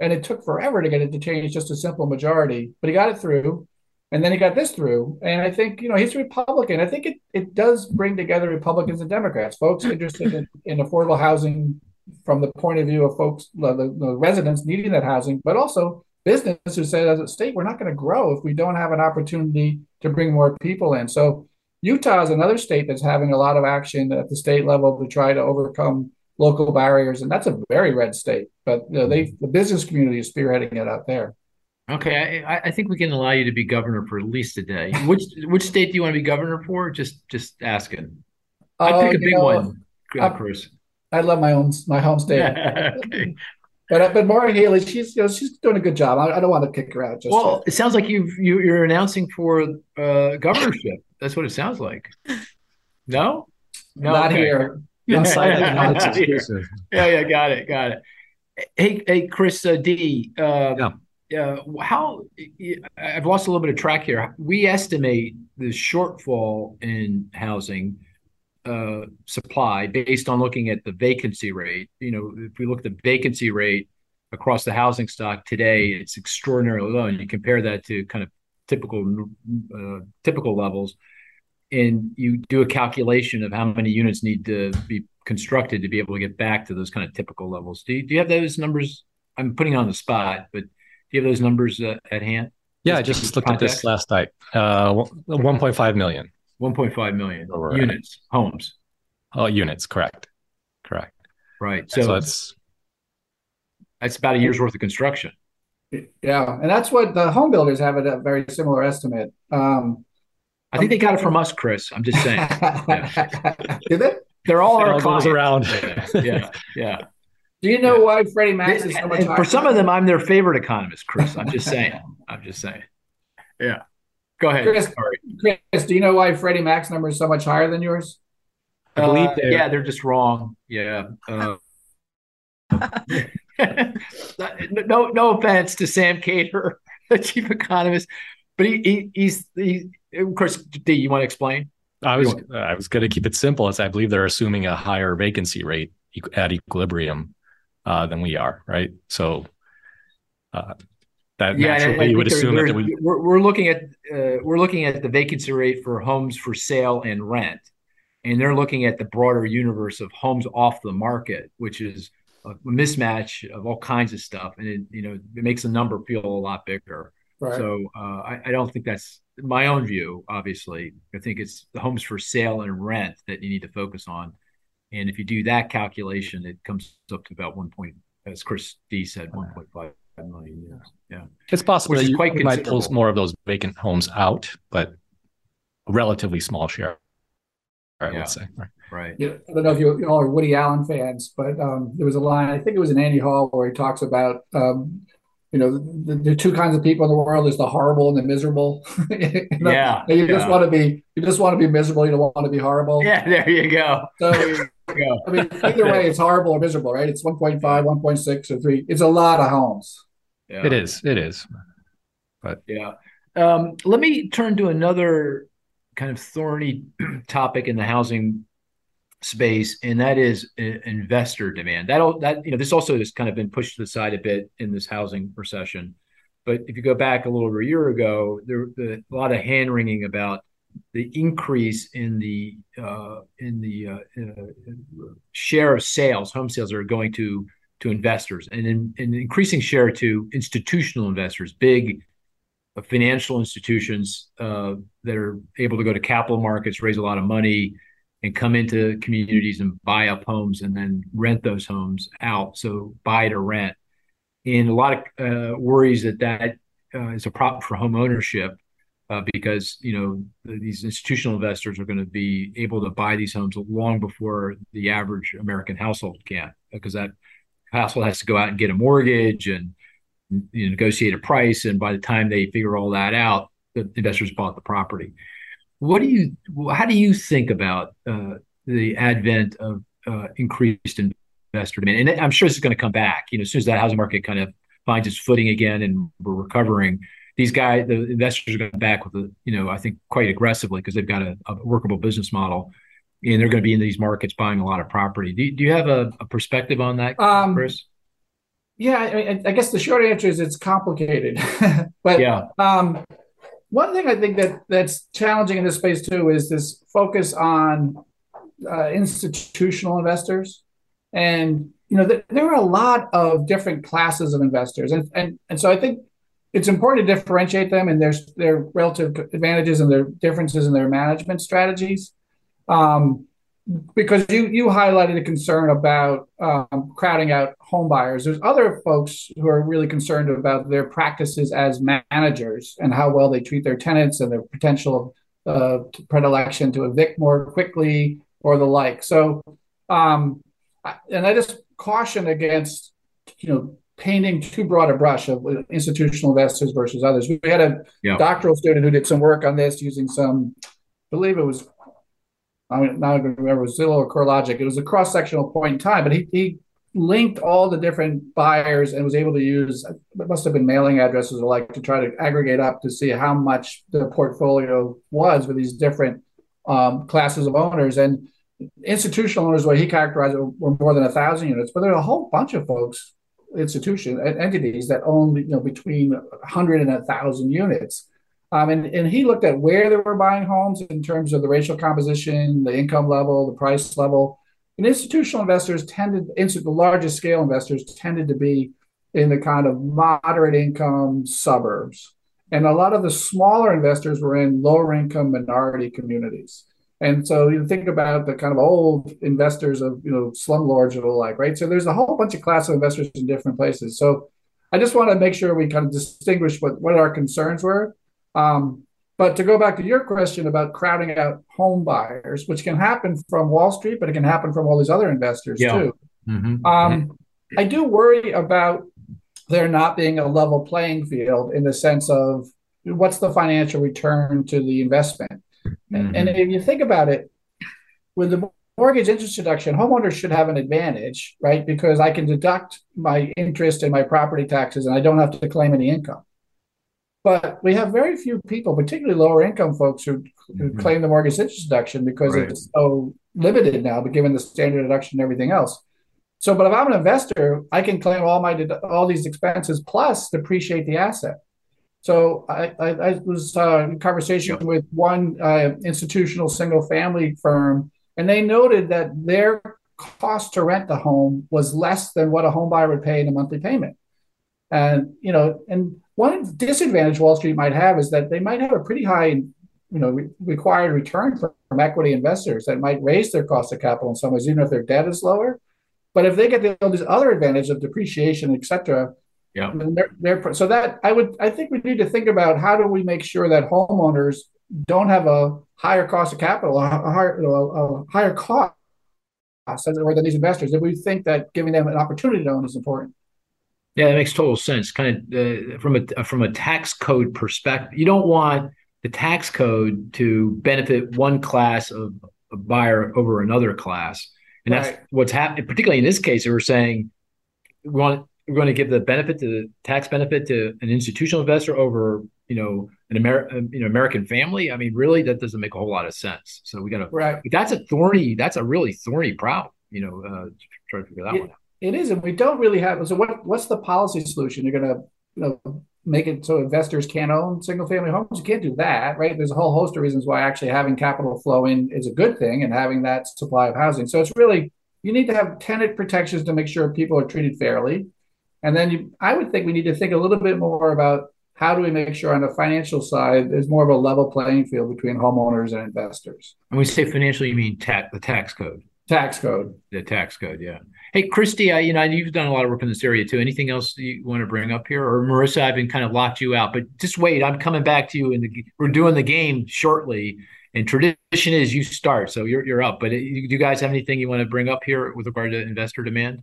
And it took forever to get it to change just a simple majority. But he got it through, and then he got this through. And I think, you know, he's a Republican. I think it, it does bring together Republicans and Democrats, folks interested in, in affordable housing from the point of view of folks, the, the residents needing that housing, but also business who said, as a state, we're not going to grow if we don't have an opportunity to bring more people in. So Utah is another state that's having a lot of action at the state level to try to overcome local barriers. And that's a very red state. But you know, they, the business community is spearheading it out there. Okay. I, I think we can allow you to be governor for at least a day. Which which state do you want to be governor for? Just just asking. I'd uh, pick a big know, one, uh, Chris. I love my own my home state. Okay. But but Maura Healy, she's you know, she's doing a good job. I, I don't want to kick her out. Just well, yet. It sounds like you've, you you're announcing for uh, governorship. That's what it sounds like. No, no not okay. here. No, not here. Yeah, yeah, got it, got it. Hey, hey, Chris uh, D. Uh, yeah. uh, how I've lost a little bit of track here. We estimate the shortfall in housing. Uh, supply based on looking at the vacancy rate. You know, if we look at the vacancy rate across the housing stock today, it's extraordinarily low. And you compare that to kind of typical uh, typical levels. and you do a calculation of how many units need to be constructed to be able to get back to those kind of typical levels. Do you, do you have those numbers? I'm putting you on the spot, but do you have those numbers uh, at hand? Yeah, just I just looked context? at this last night. Uh, one point five million. one point five million right. units, homes. Oh, units, correct. Correct. Right. So, so it's, that's about a year's worth of construction. Yeah, and that's what the home builders have, a very similar estimate. Um, I think they got it from us, Chris. I'm just saying. Yeah. Did they? They're all our clients around. Yeah, yeah. Do you know yeah. why Freddie Mac is so much higher? For some of them, I'm their favorite economist, Chris. I'm just saying. I'm just saying. Yeah. Go ahead. Chris, Chris, do you know why Freddie Mac's number is so much higher than yours? I believe uh, they're... Yeah, they're just wrong. Yeah. Uh, no, no offense to Sam Cater, the chief economist, but he, he, he's, he, of course, D, you want to explain? I was I was going to keep it simple. As I believe they're assuming a higher vacancy rate at equilibrium uh, than we are, right? So uh, that yeah, naturally you would assume that we we're, we're looking at uh, we're looking at the vacancy rate for homes for sale and rent, and they're looking at the broader universe of homes off the market, which is a mismatch of all kinds of stuff, and it, you know, it makes the number feel a lot bigger. Right. So uh, I, I don't think that's my own view. Obviously, I think it's the homes for sale and rent that you need to focus on. And if you do that calculation, it comes up to about one point, as Chris D said, one point five million. Yeah, yeah. It's possible that you quite might pull more of those vacant homes out, but a relatively small share. All right, yeah. Let's say. Right. Right. Yeah, I don't know if you all are Woody Allen fans, but um, there was a line, I think it was in Andy Hall, where he talks about, um, you know, the, the two kinds of people in the world: is the horrible and the miserable. you know, yeah. You yeah. just want to be, you just want to be miserable. You don't want to be horrible. Yeah. There you go. So, you go. I mean, either way, it's horrible or miserable, right? It's one point five, one point six, or three. It's a lot of homes. Yeah. It is. It is. But yeah. Um, let me turn to another kind of thorny topic in the housing space, and that is investor demand. That'll that you know this also has kind of been pushed to the side a bit in this housing recession. But if you go back a little over a year ago, there was a lot of hand wringing about the increase in the uh, in the uh, uh, share of sales, home sales, are going to to investors, and in, an increasing share to institutional investors, big financial institutions uh, that are able to go to capital markets, raise a lot of money, and come into communities and buy up homes and then rent those homes out. So buy to rent. And a lot of uh, worries that that uh, is a problem for home ownership uh, because, you know, these institutional investors are going to be able to buy these homes long before the average American household can, because that household has to go out and get a mortgage and you negotiate a price. And by the time they figure all that out, the investors bought the property. What do you, how do you think about uh, the advent of uh, increased investor demand? And I'm sure this is going to come back, you know, as soon as that housing market kind of finds its footing again and we're recovering, these guys, the investors are going to come back with, a, you know, I think quite aggressively because they've got a, a workable business model and they're going to be in these markets buying a lot of property. Do you, do you have a, a perspective on that, um, Chris? Yeah, I, mean, I guess the short answer is it's complicated. but yeah. um, one thing I think that that's challenging in this space too is this focus on uh, institutional investors, and you know th- there are a lot of different classes of investors, and and and so I think it's important to differentiate them and their their relative advantages and their differences in their management strategies. Um, Because you you highlighted a concern about um, crowding out home buyers. There's other folks who are really concerned about their practices as managers and how well they treat their tenants and their potential uh, predilection to evict more quickly or the like. So, um, and I just caution against you know painting too broad a brush of institutional investors versus others. We had a yeah. doctoral student who did some work on this using some, I believe it was. I mean, not even remember Zillow or CoreLogic. It was a cross-sectional point in time, but he, he linked all the different buyers and was able to use, it must have been mailing addresses or like, to try to aggregate up to see how much the portfolio was with these different um, classes of owners. And institutional owners, the way he characterized it, were more than one thousand units, but there are a whole bunch of folks, institution entities that own you know between one hundred and one thousand units. Um, and, and he looked at where they were buying homes in terms of the racial composition, the income level, the price level. And institutional investors tended, the largest scale investors tended to be in the kind of moderate income suburbs. And a lot of the smaller investors were in lower income minority communities. And so you think about the kind of old investors of, you know, slumlords or the like, right? So there's a whole bunch of class of investors in different places. So I just want to make sure we kind of distinguish what, what our concerns were. Um, but to go back to your question about crowding out home buyers, which can happen from Wall Street, but it can happen from all these other investors yeah. too. Mm-hmm. Um, I do worry about there not being a level playing field in the sense of what's the financial return to the investment. Mm-hmm. And if you think about it, with the mortgage interest deduction, homeowners should have an advantage, right? Because I can deduct my interest and my property taxes and I don't have to claim any income. But we have very few people, particularly lower income folks, who, who mm-hmm. claim the mortgage interest deduction because right. it's so limited now, but given the standard deduction and everything else. So, but if I'm an investor, I can claim all my all these expenses plus depreciate the asset. So I, I, I was uh, in conversation yeah. with one uh, institutional single family firm, and they noted that their cost to rent the home was less than what a home buyer would pay in a monthly payment. And, you know, and one disadvantage Wall Street might have is that they might have a pretty high, you know, re- required return from, from equity investors that might raise their cost of capital in some ways, even if their debt is lower. But if they get all these other advantages of depreciation, et cetera, yeah. they're, they're, so that I would, I think we need to think about how do we make sure that homeowners don't have a higher cost of capital, a higher, a higher cost, or than these investors. If we think that giving them an opportunity to own is important. Yeah, that makes total sense. Kind of uh, from a from a tax code perspective, you don't want the tax code to benefit one class of a buyer over another class. And that's right. what's happening, particularly in this case, we're saying we want, we're going to give the benefit to the tax benefit to an institutional investor over, you know, an Ameri- you know, American family. I mean, really, that doesn't make a whole lot of sense. So we got to, right. that's a thorny, that's a really thorny problem, you know, uh, to try to figure that it, one out. It is. And we don't really have, so what, what's the policy solution? You're going to, you know, make it so investors can't own single family homes. You can't do that, right? There's a whole host of reasons why actually having capital flow in is a good thing and having that supply of housing. So it's really, you need to have tenant protections to make sure people are treated fairly. And then you, I would think we need to think a little bit more about how do we make sure on the financial side, there's more of a level playing field between homeowners and investors. And when we say financial, you mean ta- the tax code. Tax code. The tax code, yeah. Hey, Christy, I, you know, you've done a lot of work in this area too. Anything else you want to bring up here? Or Marissa, I've been kind of locked you out, but just wait. I'm coming back to you, and we're doing the game shortly. And tradition is you start, so you're you're up. But it, you, do you guys have anything you want to bring up here with regard to investor demand?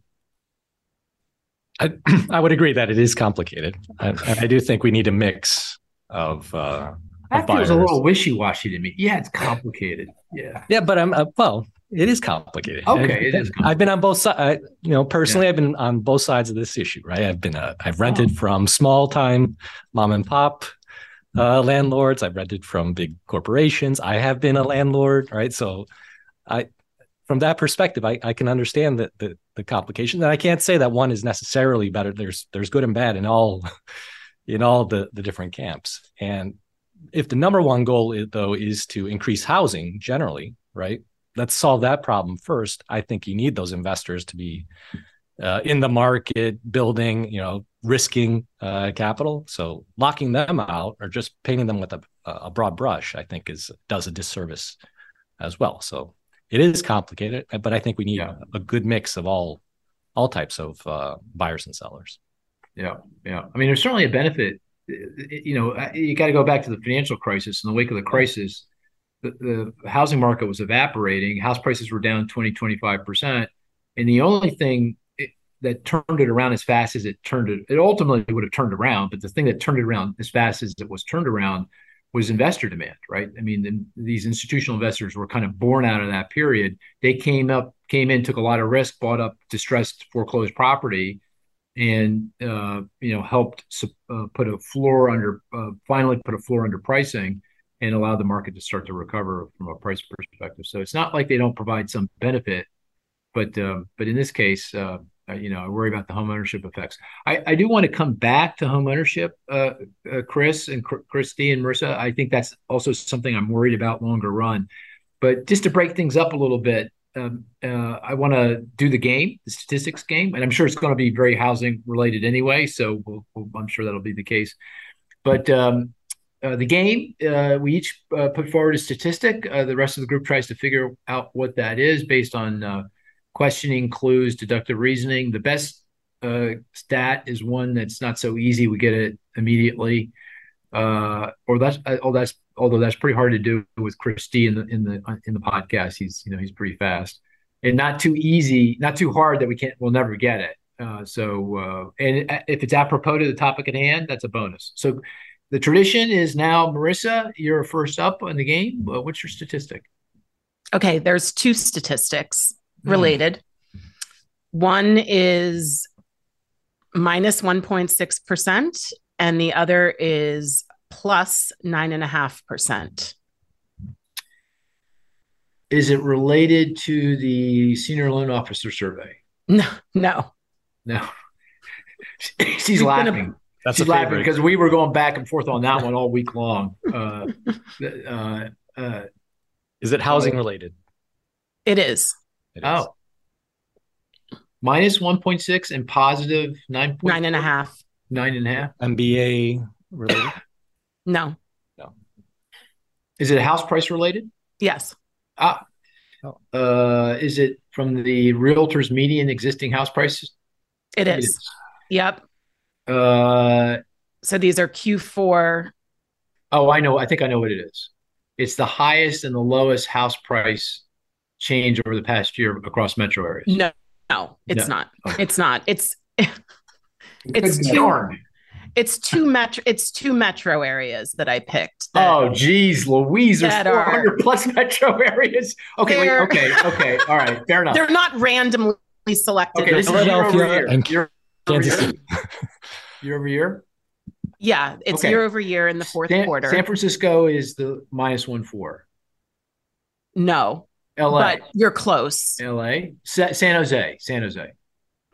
I, I would agree that it is complicated. I, I do think we need a mix of. Uh, that of feels buyers. A little wishy-washy to me. Yeah, it's complicated. Yeah. Yeah, but I'm uh, well. It is complicated. Okay, it is. Complicated. I've been on both sides. You know, personally, yeah. I've been on both sides of this issue, right? I've been, a, I've rented oh. from small time mom and pop uh, landlords. I've rented from big corporations. I have been a landlord, right? So, I, from that perspective, I, I can understand that the the complication. And I can't say that one is necessarily better. There's there's good and bad in all, in all the the different camps. And if the number one goal is, though is to increase housing generally, right? Let's solve that problem first. I think you need those investors to be uh, in the market, building, you know, risking uh, capital. So locking them out or just painting them with a, a broad brush, I think, is does a disservice as well. So it is complicated, but I think we need yeah. a, a good mix of all all types of uh, buyers and sellers. Yeah, yeah. I mean, there's certainly a benefit. You know, you got to go back to the financial crisis. In the wake of the crisis, the housing market was evaporating. House prices were down twenty, twenty-five percent. And the only thing it, that turned it around as fast as it turned it, it ultimately would have turned around, but the thing that turned it around as fast as it was turned around was investor demand, right? I mean, the, these institutional investors were kind of born out of that period. They came up, came in, took a lot of risk, bought up distressed foreclosed property, and, uh, you know, helped uh, put a floor under, uh, finally put a floor under pricing, and allow the market to start to recover from a price perspective. So it's not like they don't provide some benefit, but um, but in this case, uh, you know, I worry about the homeownership effects. I, I do want to come back to homeownership, uh, uh, Chris and C- Christy and Marissa. I think that's also something I'm worried about longer run. But just to break things up a little bit, um, uh, I want to do the game, the statistics game, and I'm sure it's going to be very housing related anyway. So we'll, we'll, I'm sure that'll be the case. But um, uh, the game, uh, we each uh, put forward a statistic. Uh, the rest of the group tries to figure out what that is based on uh, questioning, clues, deductive reasoning. The best uh, stat is one that's not so easy. We get it immediately. Uh, or that's, oh, that's, although that's pretty hard to do with Chris D in the, in the, in the podcast. He's, you know, he's pretty fast and not too easy, not too hard that we can't, we'll never get it. Uh, so, uh, and if it's apropos to the topic at hand, that's a bonus. So the tradition is now, Marissa, you're first up on the game. What's your statistic? Okay. There's two statistics related. Mm. One is minus one point six percent. And the other is plus nine and a half percent. Is it related to the senior loan officer survey? No, no, no. She's She's laughing. A, That's She's a laughing because we were going back and forth on that one all week long. Uh, uh, uh, is it housing related? It is. It is. Oh, minus one point six and positive nine. Nine and a half. Nine and a half. M B A related? No. No. Is it house price related? Yes. Ah. Oh. Uh, is it from the realtor's median existing house prices? It is. It is. Yep. Uh, so these are Q four. Oh, I know. I think I know what it is. It's the highest and the lowest house price change over the past year across metro areas. No, no, it's no. not. Okay. It's not. It's... It's two, it's two metro. It's two metro areas that I picked. That, oh, geez, Louise, there's four hundred are, plus metro areas. Okay, wait, okay, okay, all right, fair enough. They're not randomly selected. Okay, this Philadelphia and year Kansas City. Year over year. Yeah, it's okay. Year over year in the fourth San, quarter. San Francisco is the minus one four. No, L A, but you're close. L A, Sa- San Jose, San Jose,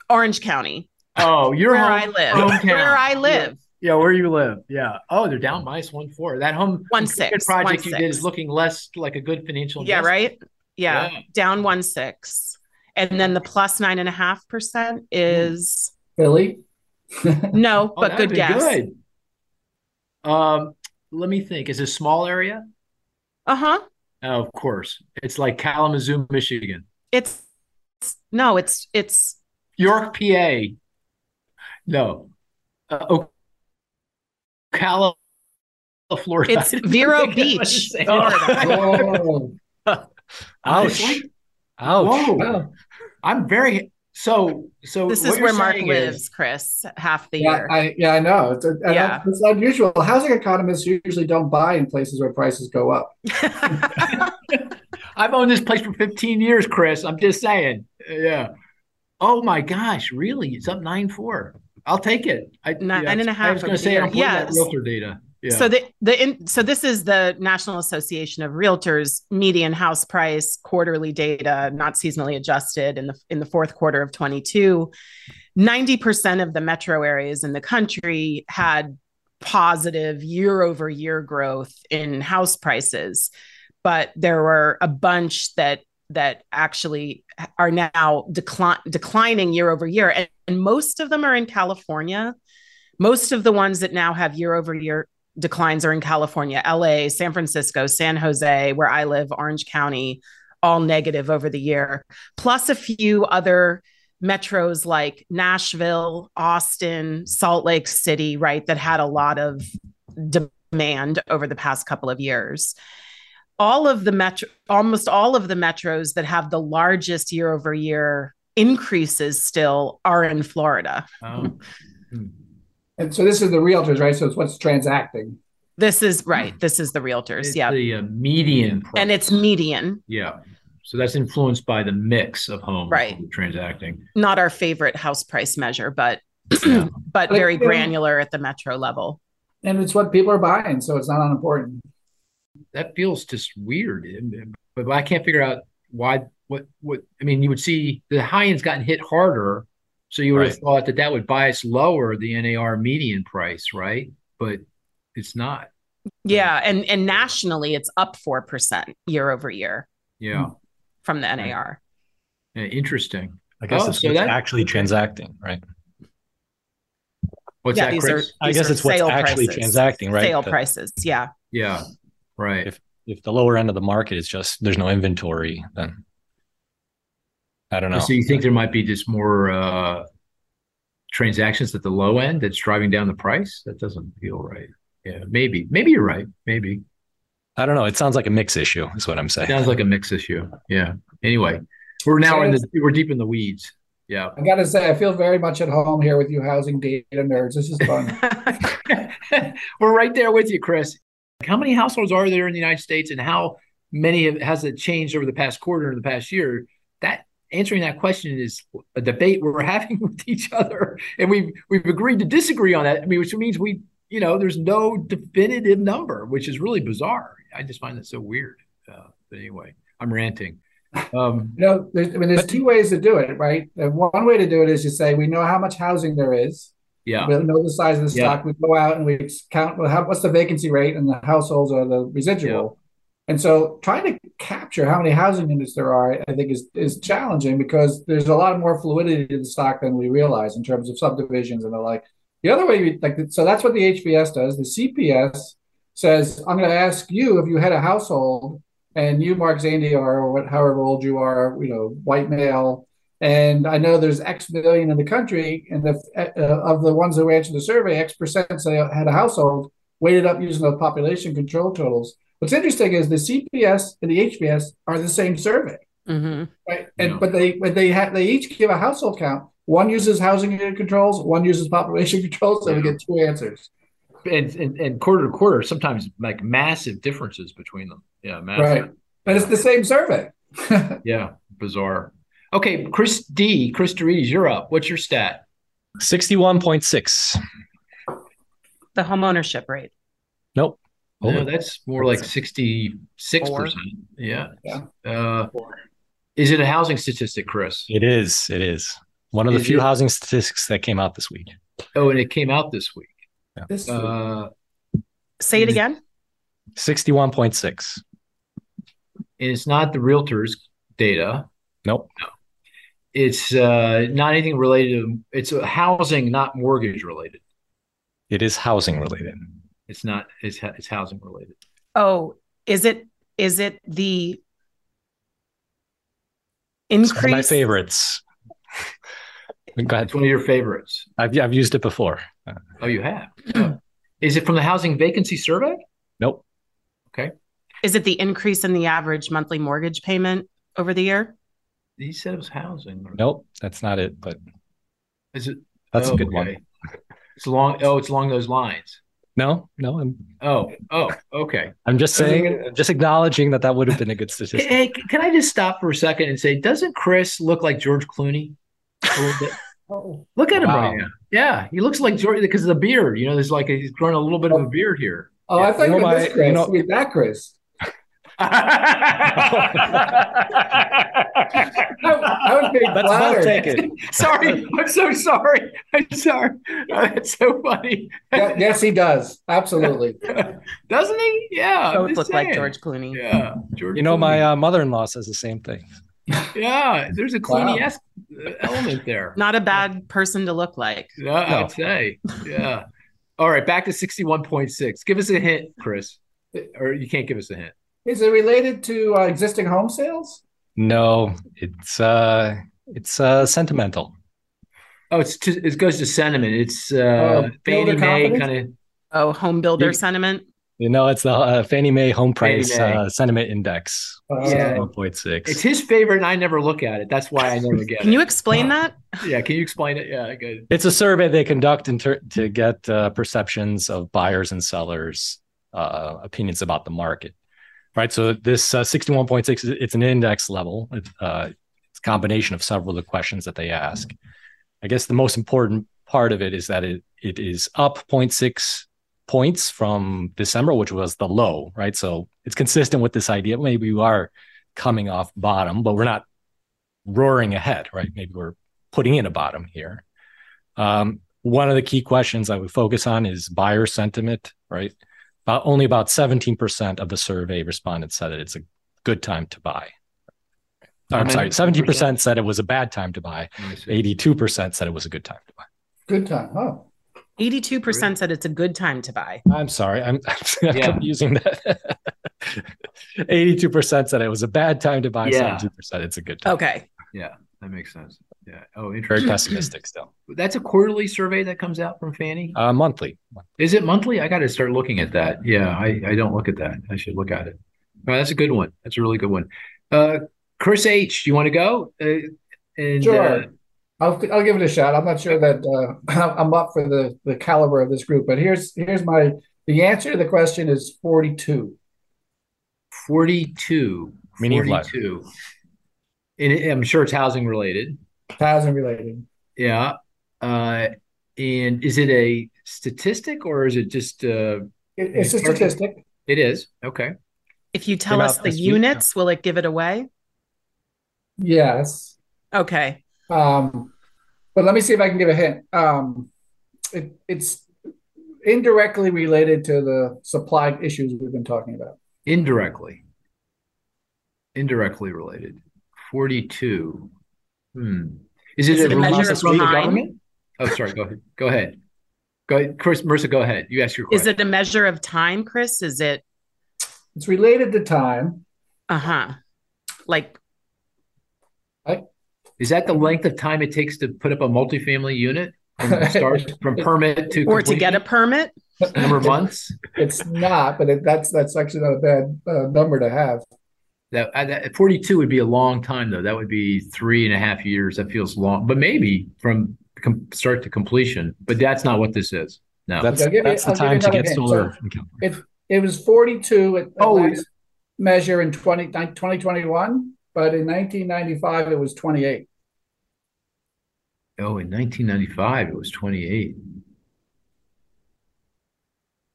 Orange County. Oh, you're where home, I live. Hometown. Where I live. Yeah, where you live. Yeah. Oh, they're down minus one four. That home one six project one, you six. Did is looking less like a good financial investment. Yeah, right. Yeah. yeah. Down one six. And then the plus nine and a half percent is Philly. No, but oh, good guess. Good. Um, let me think. Is it a small area? Uh-huh. Oh, of course. It's like Kalamazoo, Michigan. It's, it's no, it's it's York, P A. No, uh, Ocala, Florida. It's Vero Beach. Oh. Ouch! Ouch! Whoa. I'm very so so. This is where Mark lives, is, Chris. Half the yeah, year. I, yeah, I know. It's, a, yeah. it's unusual. Housing economists usually don't buy in places where prices go up. I've owned this place for fifteen years, Chris. I'm just saying. Yeah. Oh my gosh! Really, it's up nine four. I'll take it. I, Nine yeah, and a half. I was going to say, I don't yes. that realtor data. Yeah. So the the in, so this is the National Association of Realtors median house price quarterly data, not seasonally adjusted, in the in the fourth quarter of twenty-two. ninety percent of the metro areas in the country had positive year over year growth in house prices, but there were a bunch that that actually are now decli- declining year over year. And, and most of them are in California. Most of the ones that now have year over year declines are in California, L A, San Francisco, San Jose, where I live, Orange County, all negative over the year, plus a few other metros like Nashville, Austin, Salt Lake City, right, that had a lot of demand over the past couple of years. All of the metro, almost all of the metros that have the largest year-over-year increases still are in Florida. Oh. And so this is the realtors, right? So it's what's transacting. This is right. This is the realtors. It's yeah, the uh, median, price. And it's median. Yeah, so that's influenced by the mix of homes right. transacting. Not our favorite house price measure, but yeah. but like, very granular at the metro level. And it's what people are buying, so it's not unimportant. That feels just weird, but I can't figure out why. What? What? I mean, you would see the high end's gotten hit harder, So you would right. have thought that that would bias lower the N A R median price, right? But it's not. Yeah. And, and nationally, it's up four percent year over year. Yeah. From the N A R. Yeah, interesting. I guess oh, so it's that, actually transacting, right? What's yeah, that, Chris? Are, I guess it's what's actually prices. transacting, right? Sale the, prices, yeah. Yeah, right. If if the lower end of the market is just, there's no inventory, then I don't know. So you think there might be just more uh, transactions at the low end that's driving down the price? That doesn't feel right. Yeah, maybe. Maybe you're right. Maybe. I don't know. It sounds like a mix issue is what I'm saying. It sounds like a mix issue. Yeah. Anyway, we're now in the, we're deep in the weeds. Yeah. I got to say, I feel very much at home here with you housing data nerds. This is fun. We're right there with you, Chris. How many households are there in the United States and how many have, has it changed over the past quarter and the past year? That answering that question is a debate we're having with each other. And we've, we've agreed to disagree on that. I mean, which means we, you know, there's no definitive number, which is really bizarre. I just find that so weird. Uh, but anyway, I'm ranting. Um, you know, there's, I mean, there's but, two ways to do it, right? One way to do it is you say, we know how much housing there is. Yeah. We know the size of the yeah. stock. We go out and we count, well, how, what's the vacancy rate and the households or the residual. Yeah. And so trying to capture how many housing units there are, I think is, is challenging because there's a lot more fluidity to the stock than we realize in terms of subdivisions and the like. The other way, we, like, so that's what the H V S does. The C P S says, I'm going to ask you if you had a household and you, Mark Zandi, are, or what, however old you are, you know, white male, and I know there's X million in the country, and the, uh, of the ones who answered the survey, X percent say had a household, weighted up using the population control totals. What's interesting is the C P S and the H V S are the same survey, mm-hmm. right? And yeah. but they but they have they each give a household count. One uses housing unit controls, one uses population controls, so yeah. we get two answers. And, and and quarter to quarter, sometimes like massive differences between them. Yeah, massive. Right. But it's the same survey. Yeah, bizarre. Okay, Chris D, Chris D'Arides, you're up. What's your stat? sixty-one point six. The homeownership rate. Nope. Oh, no, that's more like sixty-six percent. Yeah. yeah. Uh, is it a housing statistic, Chris? It is. It is. One of the is few it? housing statistics that came out this week. Oh, and it came out this week. Yeah. This uh, Say it again. sixty-one point six. And it's not the realtors' data. Nope. No. It's uh, not anything related to, it's housing, not mortgage related. It is housing related. It's not, it's, it's housing related. Oh, is it, is it the increase? It's one of my favorites. Go ahead. It's one of your favorites. I've I've used it before. Oh, you have? Uh, is it from the Housing Vacancy Survey? Nope. Okay. Is it the increase in the average monthly mortgage payment over the year? He said it was housing. Nope, that's not it. But is it? That's oh, a good okay. one. It's along. Oh, it's along those lines. No, no. I'm, oh, oh, okay. I'm just saying, I'm just acknowledging that that would have been a good statistic. Hey, can I just stop for a second and say, doesn't Chris look like George Clooney? Oh, look at him wow. right now. Yeah, he looks like George because of the beard. You know, there's like a, he's growing a little bit of a beard here. Oh, yeah. I thought you were this Chris. You know, with that Chris. I, I would be Let's both take it. Sorry, I'm so sorry. I'm sorry. Uh, it's so funny. Yes, he does. Absolutely, doesn't he? Yeah, both look saying. like George Clooney. Yeah, George. You know, Clooney. my uh, mother-in-law says the same thing. Yeah, there's a Clooney-esque wow. element there. Not a bad person to look like. Yeah, no. I'd say. Yeah. All right, back to sixty-one point six. Give us a hint, Chris. Or you can't give us a hint. Is it related to uh, existing home sales? No, it's uh, it's uh, sentimental. Oh, it's to, it goes to sentiment. It's uh, oh, Fannie Mae kind of. Oh, home builder you, sentiment. You know, it's the uh, Fannie Mae home price Mae. Uh, sentiment index. Oh, yeah. one point six. It's his favorite, and I never look at it. That's why I never get it. Can you explain that? Yeah, can you explain it? Yeah, good. It's a survey they conduct in ter- to get uh, perceptions of buyers and sellers' uh, opinions about the market. Right, so this uh, sixty-one point six, it's an index level. It, uh, it's a combination of several of the questions that they ask. Mm-hmm. I guess the most important part of it is that it it is up zero point six points from December, which was the low, right? So it's consistent with this idea. Maybe we are coming off bottom, but we're not roaring ahead, right? Maybe we're putting in a bottom here. Um, one of the key questions I would focus on is buyer sentiment, right? About, only about seventeen percent of the survey respondents said that it's a good time to buy. Oh, I'm sorry, seventy percent said it was a bad time to buy. eighty-two percent said it was a good time to buy. Good time, oh. eighty-two percent really? Said it's a good time to buy. I'm sorry, I'm, I'm yeah. confusing that. eighty-two percent said it was a bad time to buy, yeah. seventy-two percent it's a good time. Okay. Yeah, that makes sense. Yeah. Oh, interesting. Very pessimistic still. That's a quarterly survey that comes out from Fannie? Uh, monthly. Is it monthly? I got to start looking at that. Yeah, I, I don't look at that. I should look at it. All right, that's a good one. That's a really good one. Uh, Chris H., do you want to go? Uh, and, sure. Uh, I'll, I'll give it a shot. I'm not sure that uh, I'm up for the, the caliber of this group, but here's here's my the answer to the question is forty-two. forty-two. Meaning forty-two. And I'm sure it's housing related. Housing related. Yeah. Uh, and is it a statistic or is it just uh, it, it's a statistic? It is. Okay. If you tell us the units, will it give it away? Yes. Okay. Um, but let me see if I can give a hint. Um, it, it's indirectly related to the supply issues we've been talking about. Indirectly. Indirectly related. forty-two. Hmm. Is it, is it a, a measure of time? Oh, sorry. Go ahead. Go ahead. Go ahead. Chris, Marissa, go ahead. You ask your question. Is it a measure of time, Chris? Is it? It's related to time. Uh-huh. Like. I... Is that the length of time it takes to put up a multifamily unit from start from permit to or completion? To get a permit? Number of months? It's not, but it, that's that's actually not a bad uh, number to have. That, that forty-two would be a long time, though. That would be three and a half years. That feels long, but maybe from com- start to completion. But that's not what this is. No, that's, that's, that's the time to get hint. Solar. So it, it was forty-two at the oh, last measure in twenty twenty-one, but in nineteen ninety-five, it was twenty-eight. Oh, in nineteen ninety-five, it was twenty-eight.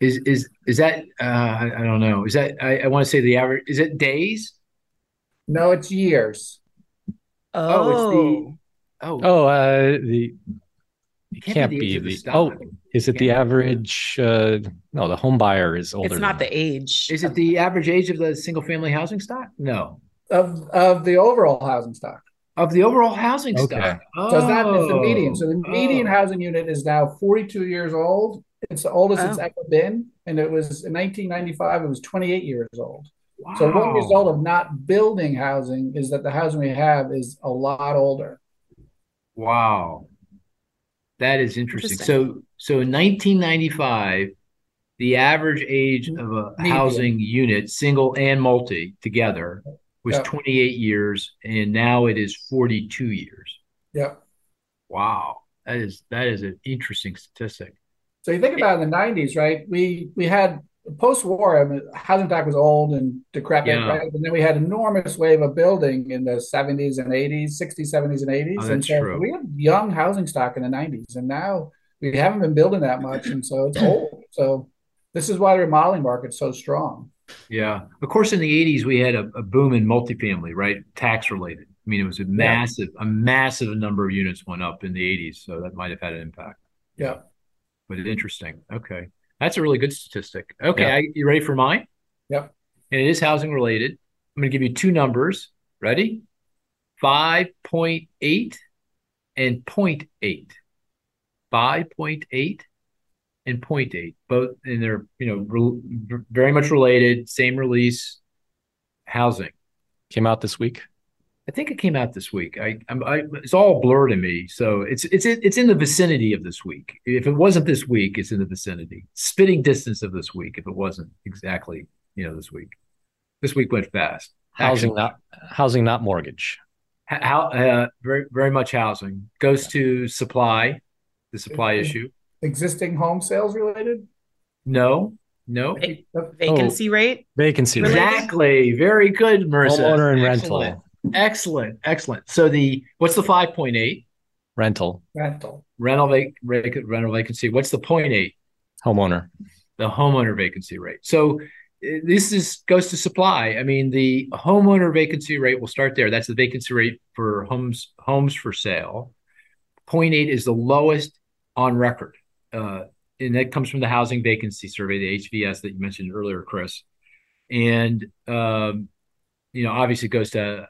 Is is is that, uh, I, I don't know. Is that, I, I want to say the average, is it days? No, it's years. Oh, oh it's the oh, oh uh, the it can't, can't be the, the oh is it, it the average? Uh, no, the home buyer is older. It's not the age. Is it the average age of the single family housing stock? No, of of the overall housing stock. Of the overall housing okay. stock. Oh. So it's not it's the median. So the median oh. housing unit is now forty-two years old. It's the oldest oh. it's ever been, and it was in nineteen ninety-five. It was twenty-eight years old. Wow. So one result of not building housing is that the housing we have is a lot older. Wow, that is interesting. interesting. So, so in nineteen ninety-five, the average age of a Medium. housing unit, single and multi together, was yeah. twenty-eight years, and now it is forty-two years. Yep. Wow, that is that is an interesting statistic. So you think about it in the nineties, right? We we had post-war, I mean, housing stock was old and decrepit, yeah. right? And then we had an enormous wave of building in the seventies and eighties, sixties, seventies, and eighties. Oh, and so true. We had young housing stock in the nineties, and now we haven't been building that much, and so it's old. So this is why the remodeling market's so strong. Yeah. Of course, in the eighties, we had a, a boom in multifamily, right? Tax-related. I mean, it was a massive, yeah. a massive number of units went up in the eighties, so that might have had an impact. Yeah. But it's interesting. Okay. That's a really good statistic. Okay. Yeah. I, you ready for mine? Yep. And it is housing related. I'm going to give you two numbers. Ready? five point eight and zero point eight. five point eight and zero point eight. Both, and they're, you know, re- very much related. Same release. Housing. Came out this week? I think it came out this week. I, I'm, I, it's all blurred to me, so it's it's it's in the vicinity of this week. If it wasn't this week, it's in the vicinity, spitting distance of this week. If it wasn't exactly, you know, this week, this week went fast. Housing, Actually, not housing, not mortgage. How uh, very very much housing goes to supply, the supply existing issue. Existing home sales related? No. No v- vacancy oh, rate. Vacancy rate. Exactly. Very good, Marissa. Homeowner and Excellent. rental. Excellent, excellent. So the what's the five point eight? Rental, rental, rental, vac- rental vacancy. What's the point eight? Homeowner, the homeowner vacancy rate. So this is goes to supply. I mean, the homeowner vacancy rate. We'll start there. That's the vacancy rate for homes homes for sale. zero point eight is the lowest on record. Uh, and that comes from the Housing Vacancy Survey, the H V S that you mentioned earlier, Chris. And, um, you know, obviously it goes to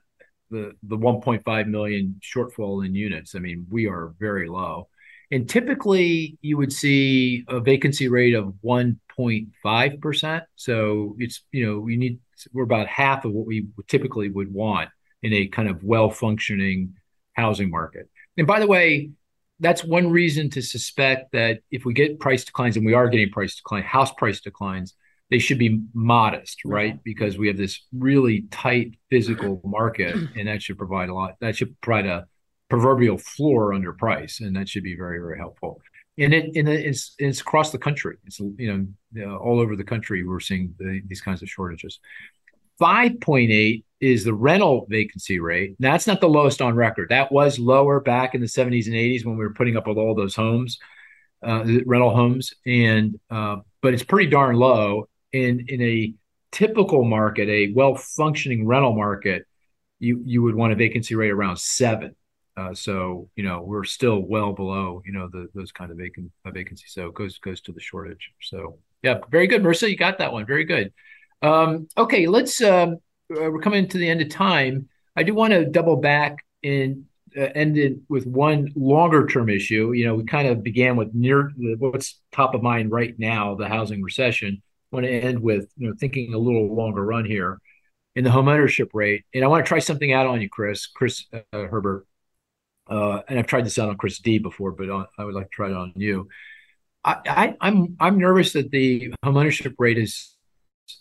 the, the one point five million shortfall in units. I mean, we are very low. And typically you would see a vacancy rate of one point five percent. So it's, you know, we need, we're about half of what we typically would want in a kind of well-functioning housing market. And by the way, that's one reason to suspect that if we get price declines, and we are getting price declines, house price declines, they should be modest, right? Because we have this really tight physical market, and that should provide a lot, that should provide a proverbial floor under price, and that should be very, very helpful. And it, and it's, it's across the country. It's, you know, all over the country, we're seeing the, these kinds of shortages. five point eight is the rental vacancy rate. Now, that's not the lowest on record. That was lower back in the seventies and eighties when we were putting up with all those homes, uh, rental homes. And, uh, but it's pretty darn low. And in a typical market, a well-functioning rental market, you, you would want a vacancy rate around seven. Uh, so, you know, we're still well below, you know, the, those kind of vac- vacancies. So it goes, goes to the shortage. So yeah, very good, Marissa. You got that one. Very good. Um, okay, let's, um, we're coming to the end of time. I do want to double back and uh, end it with one longer term issue. You know, we kind of began with near what's top of mind right now, the housing recession. I want to end with, you know, thinking a little longer run here in the homeownership rate. And I want to try something out on you, Chris, Chris uh, Herbert. Uh, and I've tried this out on Chris D before, but on, I would like to try it on you. I, I, I'm I'm nervous that the homeownership rate is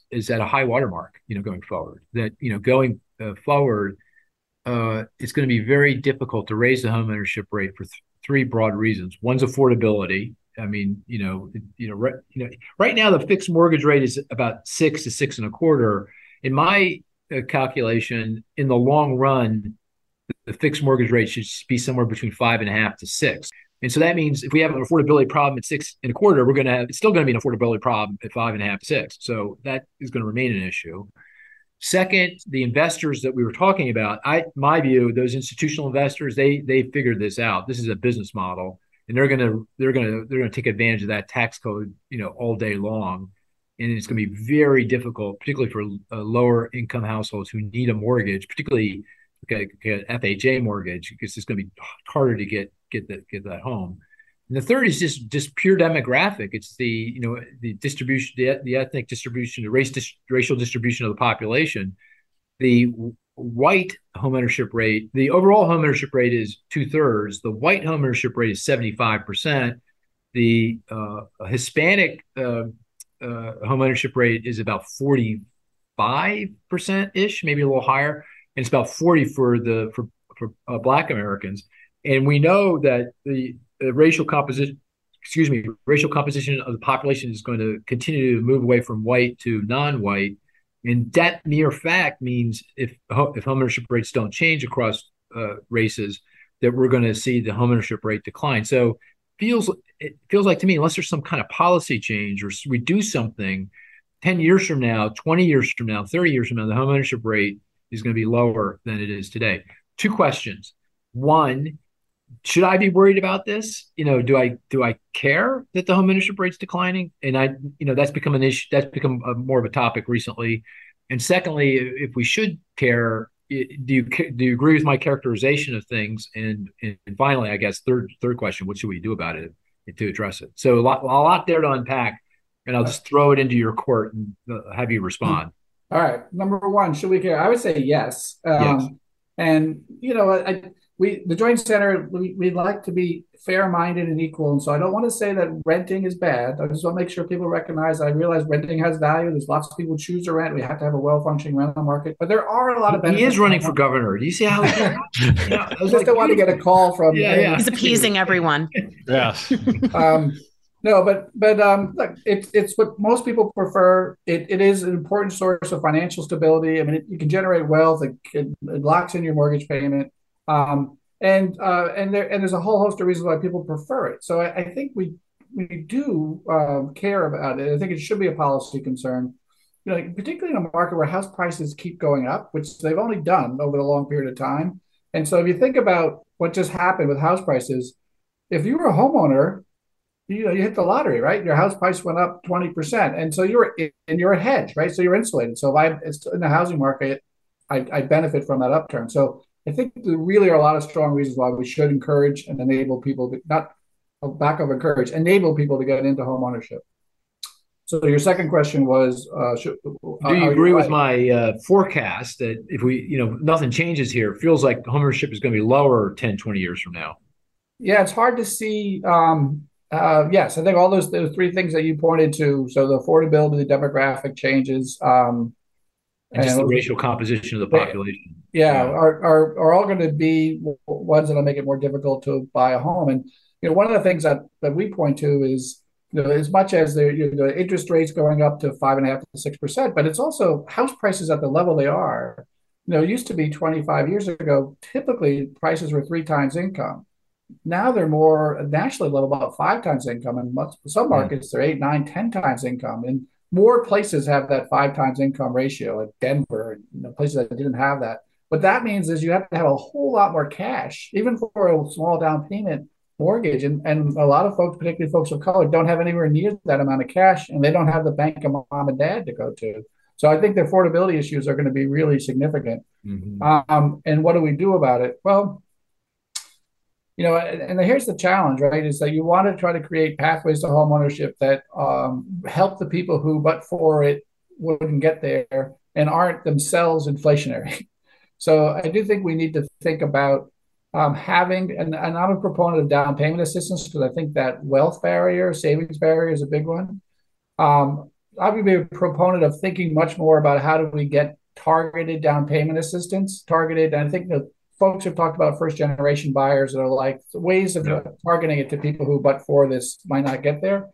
is at a high watermark, you know, going forward. That, you know, going uh, forward, uh, it's going to be very difficult to raise the homeownership rate for th- three broad reasons. One's affordability. I mean, you know, you know, right, you know, right now the fixed mortgage rate is about six to six and a quarter. In my uh, calculation, in the long run, the fixed mortgage rate should be somewhere between five and a half to six. And so that means if we have an affordability problem at six and a quarter, we're going to have, it's still going to be an affordability problem at five and a half to six. So that is going to remain an issue. Second, the investors that we were talking about, I, my view, those institutional investors, they, they figured this out. This is a business model, and they're going to, they're going to, they're going to take advantage of that tax code, you know, all day long. And it's going to be very difficult, particularly for uh, lower income households who need a mortgage, particularly Okay, an F H A mortgage, because it's going to be harder to get get that get that home. And the third is just just pure demographic. It's the you know the distribution, the, the ethnic distribution, the race dis, racial distribution of the population. The white homeownership rate, the overall homeownership rate is two thirds. The white homeownership rate is seventy-five percent. The uh, Hispanic uh, uh, homeownership rate is about forty-five percent ish, maybe a little higher. And it's about forty for the for, for uh, Black Americans, and we know that the uh, racial composition, excuse me, racial composition of the population is going to continue to move away from white to non-white, and that mere fact means if if homeownership rates don't change across uh, races, that we're going to see the homeownership rate decline. So feels it feels like to me, unless there's some kind of policy change or we do something, ten years from now, twenty years from now, thirty years from now, the homeownership rate is going to be lower than it is today. Two questions. One, should I be worried about this? You know, do I do I care that the homeownership rate's declining? And I, you know, that's become an issue. That's become a, more of a topic recently. And secondly, if we should care, do you do you agree with my characterization of things? And and finally, I guess third third question: what should we do about it to address it? So a lot a lot there to unpack, and I'll just throw it into your court and have you respond. Mm-hmm. All right. Number one, should we care? I would say yes. Um, yes. And, you know, I, we the Joint Center, we, we like to be fair-minded and equal. And so I don't want to say that renting is bad. I just want to make sure people recognize, I realize renting has value. There's lots of people who choose to rent. We have to have a well-functioning rental market. But there are a lot of benefits. He is running for governor. Do you see how he's doing? Yeah, I just like, don't want to get a call from yeah, yeah. He's appeasing everyone. Yeah. Um No, but but um, look, it, it's what most people prefer. It it is an important source of financial stability. I mean, it, you can generate wealth. It, it, it locks in your mortgage payment, um, and uh, and there and there's a whole host of reasons why people prefer it. So I, I think we we do um, care about it. I think it should be a policy concern, you know, particularly in a market where house prices keep going up, which they've only done over a long period of time. And so if you think about what just happened with house prices. if you were a homeowner, you know, you hit the lottery, right? Your house price went up twenty percent. And so you're, and you're a hedge, right? So you're insulated. So if I'm in the housing market, I, I benefit from that upturn. So I think there really are a lot of strong reasons why we should encourage and enable people to, not back of encourage, enable people to get into home ownership. So your second question was, uh, should, do you agree you with my uh, forecast that if we, you know, nothing changes here, it feels like homeownership is going to be lower ten, twenty years from now? Yeah, it's hard to see. Um, uh, yes, I think all those, those three things that you pointed to, so the affordability, the demographic changes, um, and just and, the racial composition of the population. Yeah, yeah. Are, are are all going to be ones that will make it more difficult to buy a home. And, you know, one of the things that, that we point to is, you know, as much as the, you know, the interest rates going up to five and a half to six percent, but it's also house prices at the level they are. You know, it used to be twenty-five years ago, typically prices were three times income. Now they're more nationally level, about five times income, and much, some markets they're eight, nine, ten times income. And more places have that five times income ratio, like Denver, and you know, places that didn't have that. What that means is you have to have a whole lot more cash, even for a small down payment mortgage. And, and a lot of folks, particularly folks of color, don't have anywhere near that amount of cash, and they don't have the bank of mom and dad to go to. So I think the affordability issues are going to be really significant. Mm-hmm. Um, and what do we do about it? Well, you know, and here's the challenge, right, is that you want to try to create pathways to homeownership that um, help the people who, but for it, wouldn't get there and aren't themselves inflationary. So I do think we need to think about um, having, and, and I'm a proponent of down payment assistance because I think that wealth barrier, savings barrier is a big one. Um, I would be a proponent of thinking much more about how do we get targeted down payment assistance, targeted, and I think the folks have talked about first-generation buyers that are like ways of yeah. targeting it to people who, but for this, might not get there.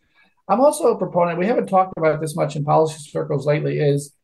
I'm also a proponent, we haven't talked about this much in policy circles lately, is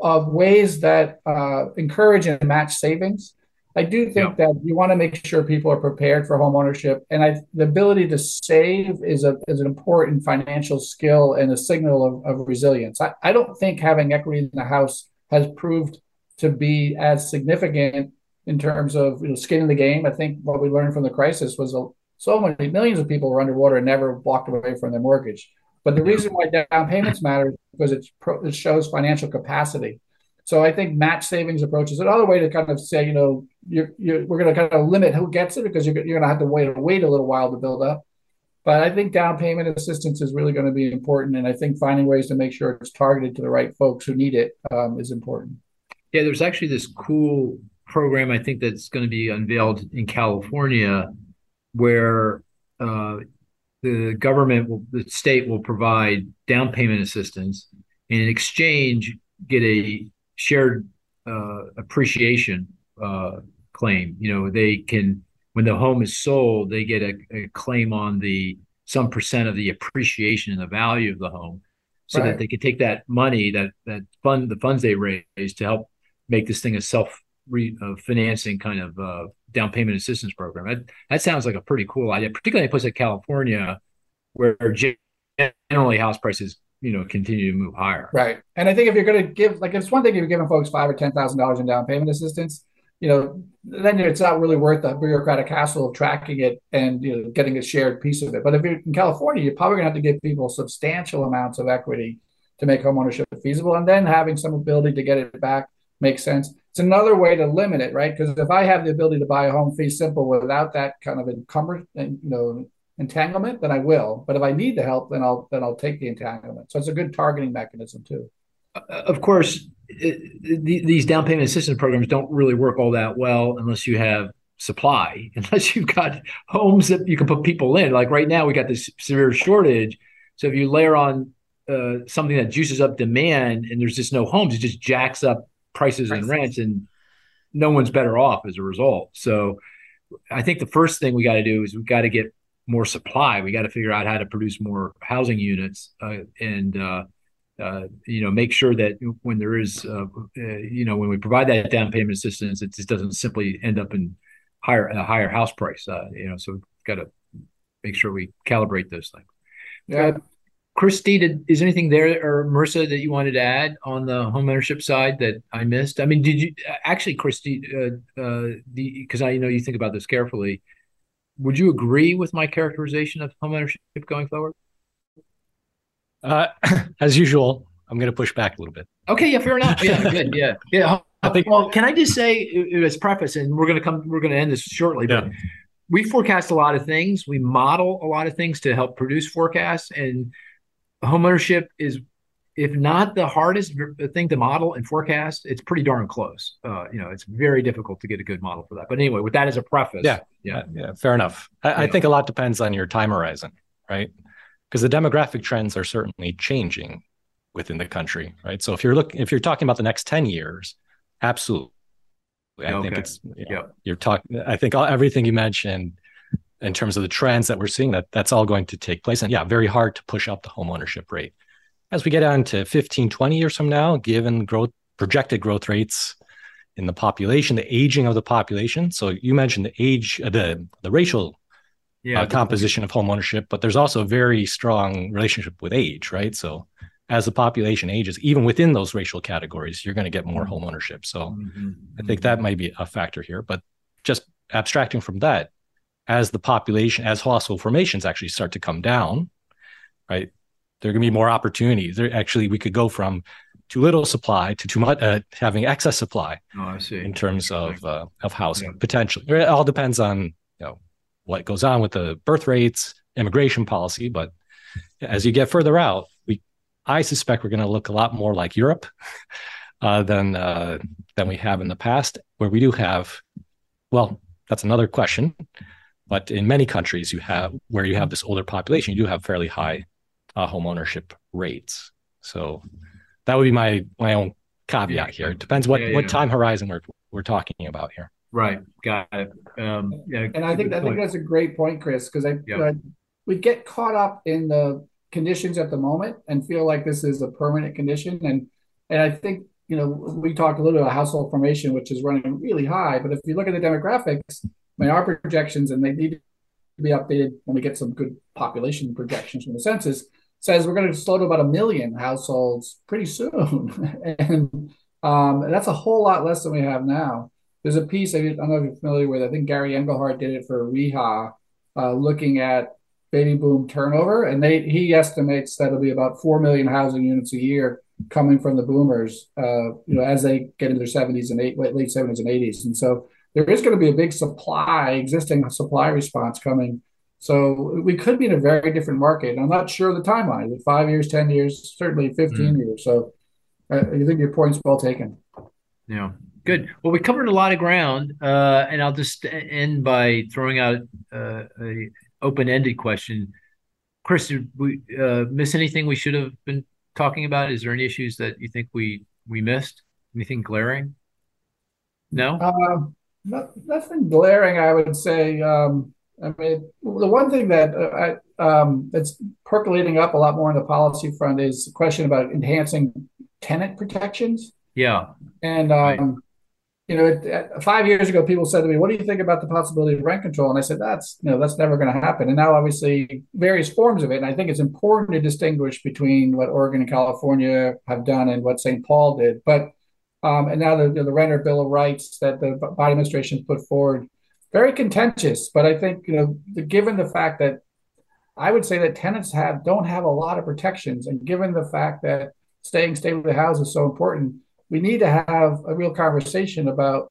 of ways that uh, encourage and match savings. I do think yeah. that you want to make sure people are prepared for homeownership, and I, the ability to save is, a, is an important financial skill and a signal of, of resilience. I, I don't think having equity in the house has proved to be as significant in terms of, you know, skin in the game. I think what we learned from the crisis was uh, so many millions of people were underwater and never walked away from their mortgage. But the reason why down payments matter is because it's pro- it shows financial capacity. So I think match savings approach is another way to kind of say, you know, you're, you're, we're going to kind of limit who gets it because you're, you're going to have to wait, wait a little while to build up. But I think down payment assistance is really going to be important. And I think finding ways to make sure it's targeted to the right folks who need it um, is important. Yeah, there's actually this cool program I think that's going to be unveiled in California, where uh, the government, will, the state will provide down payment assistance, and in exchange get a shared uh, appreciation uh, claim. You know, they can, when the home is sold, they get a, a claim on the some percent of the appreciation and the value of the home, so right. that they can take that money, that that fund, the funds they raise to help make this thing a self. Re, uh, financing kind of uh, down payment assistance program. That, that sounds like a pretty cool idea, particularly in a place like California, where generally house prices, you know, continue to move higher. Right, and I think if you're going to give, like, it's one thing if you're giving folks five or ten thousand dollars in down payment assistance, you know, then it's not really worth the bureaucratic hassle of tracking it and, you know, getting a shared piece of it. But if you're in California, you're probably going to have to give people substantial amounts of equity to make homeownership feasible, and then having some ability to get it back makes sense. It's another way to limit it, right? Because if I have the ability to buy a home fee simple without that kind of encumber, you know, entanglement, then I will. But if I need the help, then I'll then I'll take the entanglement. So it's a good targeting mechanism too. Uh, of course, it, the, these down payment assistance programs don't really work all that well unless you have supply, unless you've got homes that you can put people in. Like right now, we got this severe shortage. So if you layer on uh, something that juices up demand and there's just no homes, it just jacks up prices and rents, and no one's better off as a result. So I think the first thing we got to do is we've got to get more supply. We got to figure out how to produce more housing units uh, and, uh, uh, you know, make sure that when there is, uh, uh, you know, when we provide that down payment assistance, it just doesn't simply end up in higher, a higher house price. Uh, you know, so we've got to make sure we calibrate those things. Yeah. Uh, Chris D, did, is anything there, or Marissa, that you wanted to add on the homeownership side that I missed? I mean, did you actually, Chris D, because uh, uh, I know you think about this carefully. Would you agree with my characterization of homeownership going forward? Uh, as usual, I'm going to push back a little bit. Okay, yeah, fair enough. Yeah, good. Yeah, yeah. I think, well, can I just say as preface, and we're going to come, we're going to end this shortly. Yeah. But we forecast a lot of things. We model a lot of things to help produce forecasts, and homeownership is, if not the hardest thing to model and forecast, it's pretty darn close. Uh, you know, it's very difficult to get a good model for that. But anyway, with that as a preface. Yeah, yeah, yeah fair enough. I, yeah. I think a lot depends on your time horizon, right? Because the demographic trends are certainly changing within the country, right? So if you're looking, if you're talking about the next ten years, absolutely. I okay. think it's, you know, yeah. you're talking, I think all, everything you mentioned in terms of the trends that we're seeing, that that's all going to take place. And yeah, very hard to push up the home ownership rate. As we get on to fifteen, twenty years from now, given growth, projected growth rates in the population, the aging of the population. So you mentioned the age, uh, the, the racial yeah, uh, composition of homeownership, but there's also a very strong relationship with age, right? So as the population ages, even within those racial categories, you're going to get more homeownership. So mm-hmm. I think that might be a factor here, but just abstracting from that, as the population, as household formations actually start to come down, right? There are going to be more opportunities. There, actually, we could go from too little supply to too much, uh, having excess supply. Oh, I see. In terms of uh, of housing, yeah. potentially. It all depends on you know what goes on with the birth rates, immigration policy. But as you get further out, we, I suspect we're going to look a lot more like Europe uh, than uh, than we have in the past, where we do have. Well, that's another question. But in many countries, you have where you have this older population, you do have fairly high. Uh, home ownership rates. So that would be my my own caveat here. It depends what, yeah, yeah. what time horizon we're we're talking about here. Right. Got it. Um, yeah. And I think I think that's a great point, Chris, because I yeah. uh, we get caught up in the conditions at the moment and feel like this is a permanent condition. And and I think you know we talked a little bit about household formation, which is running really high. But if you look at the demographics, I mean, our projections, and they need to be updated when we get some good population projections from the census. Says we're going to slow to about a million households pretty soon. and, um, and that's a whole lot less than we have now. There's a piece, I don't know if you're familiar with, I think Gary Engelhardt did it for R E H A, uh, looking at baby boom turnover. And they he estimates that it'll be about four million housing units a year coming from the boomers uh, you know, as they get into their seventies and eight, late seventies and eighties. And so there is going to be a big supply, existing supply response coming. So we could be in a very different market. And I'm not sure of the timeline. Is it five years, ten years, certainly fifteen mm-hmm. years. So uh, I think your point's well taken. Yeah, good. Well, we covered a lot of ground. Uh, and I'll just end by throwing out uh, an open-ended question. Chris, did we uh, miss anything we should have been talking about? Is there any issues that you think we, we missed? Anything glaring? No? Uh, not, nothing glaring, I would say. Um, I mean, the one thing that uh, I, um, that's percolating up a lot more on the policy front is the question about enhancing tenant protections. Yeah. And, um, right. you know, it, it, five years ago, people said to me, what do you think about the possibility of rent control? And I said, that's, you know, that's never going to happen. And now, obviously, various forms of it. And I think it's important to distinguish between what Oregon and California have done and what Saint Paul did. But um, and now the, the Renter Bill of Rights that the Biden administration put forward. Very contentious, but I think, you know, the, given the fact that I would say that tenants have don't have a lot of protections, and given the fact that staying stable in the house is so important, we need to have a real conversation about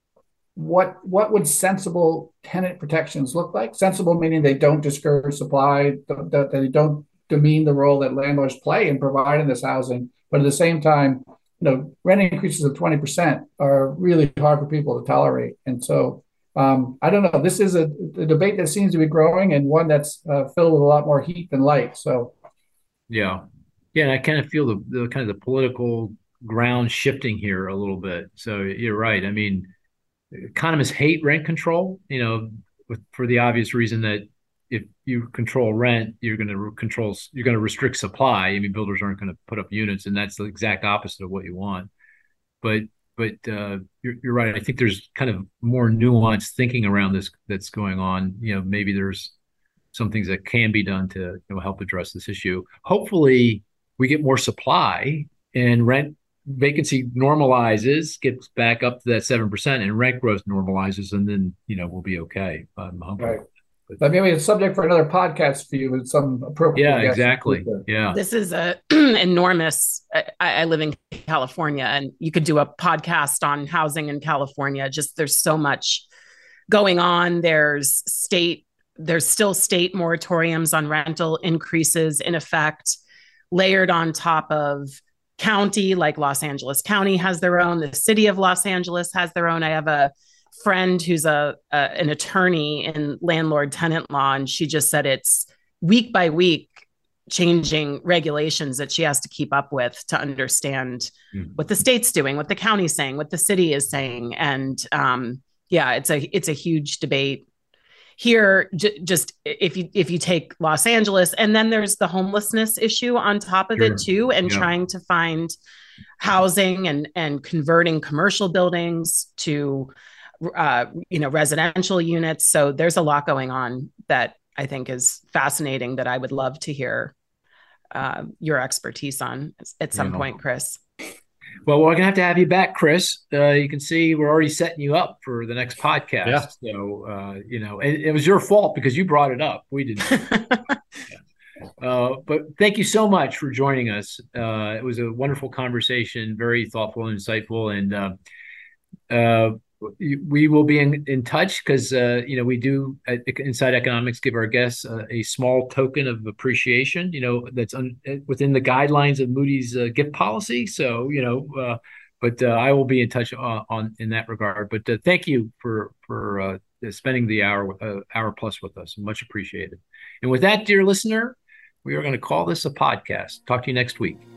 what what would sensible tenant protections look like. Sensible meaning they don't discourage supply, that they don't demean the role that landlords play in providing this housing, but at the same time, you know, rent increases of twenty percent are really hard for people to tolerate, and so. Um, I don't know. This is a, a debate that seems to be growing, and one that's uh, filled with a lot more heat than light. So, yeah, yeah, and I kind of feel the, the kind of the political ground shifting here a little bit. So you're right. I mean, economists hate rent control, you know, with, for the obvious reason that if you control rent, you're going to re- control, you're going to restrict supply. I mean, builders aren't going to put up units, and that's the exact opposite of what you want. But But uh, you're, you're right. I think there's kind of more nuanced thinking around this that's going on. You know, maybe there's some things that can be done to you know, help address this issue. Hopefully, we get more supply and rent vacancy normalizes, gets back up to that seven percent, and rent growth normalizes, and then you know we'll be okay. Um, right. But I mean, it's subject for another podcast for you with some appropriate. Yeah, exactly. Yeah. This is a enormous, I, I live in California, and you could do a podcast on housing in California. Just there's so much going on. There's state, there's still state moratoriums on rental increases in effect, layered on top of county, like Los Angeles County has their own. The city of Los Angeles has their own. I have a friend who's a, a an attorney in landlord-tenant law, and she just said it's week by week changing regulations that she has to keep up with to understand mm-hmm. what the state's doing, what the county's saying, what the city is saying. And um, yeah, it's a it's a huge debate here. J- just if you if you take Los Angeles, and then there's the homelessness issue on top of sure. it too, and yeah. trying to find housing and and converting commercial buildings to Uh, you know, residential units. So there's a lot going on that I think is fascinating that I would love to hear uh, your expertise on at some you know. point, Chris. Well, we're going to have to have you back, Chris. Uh, you can see we're already setting you up for the next podcast. Yeah. So, uh, you know, it, it was your fault because you brought it up. We didn't. Uh, but thank you so much for joining us. Uh, it was a wonderful conversation, very thoughtful and insightful. And, uh, uh we will be in, in touch because, uh, you know, we do at Inside Economics give our guests uh, a small token of appreciation, you know, that's un- within the guidelines of Moody's uh, gift policy. So, you know, uh, but uh, I will be in touch uh, on in that regard. But uh, thank you for for uh, spending the hour, uh, hour plus with us. Much appreciated. And with that, dear listener, we are going to call this a podcast. Talk to you next week.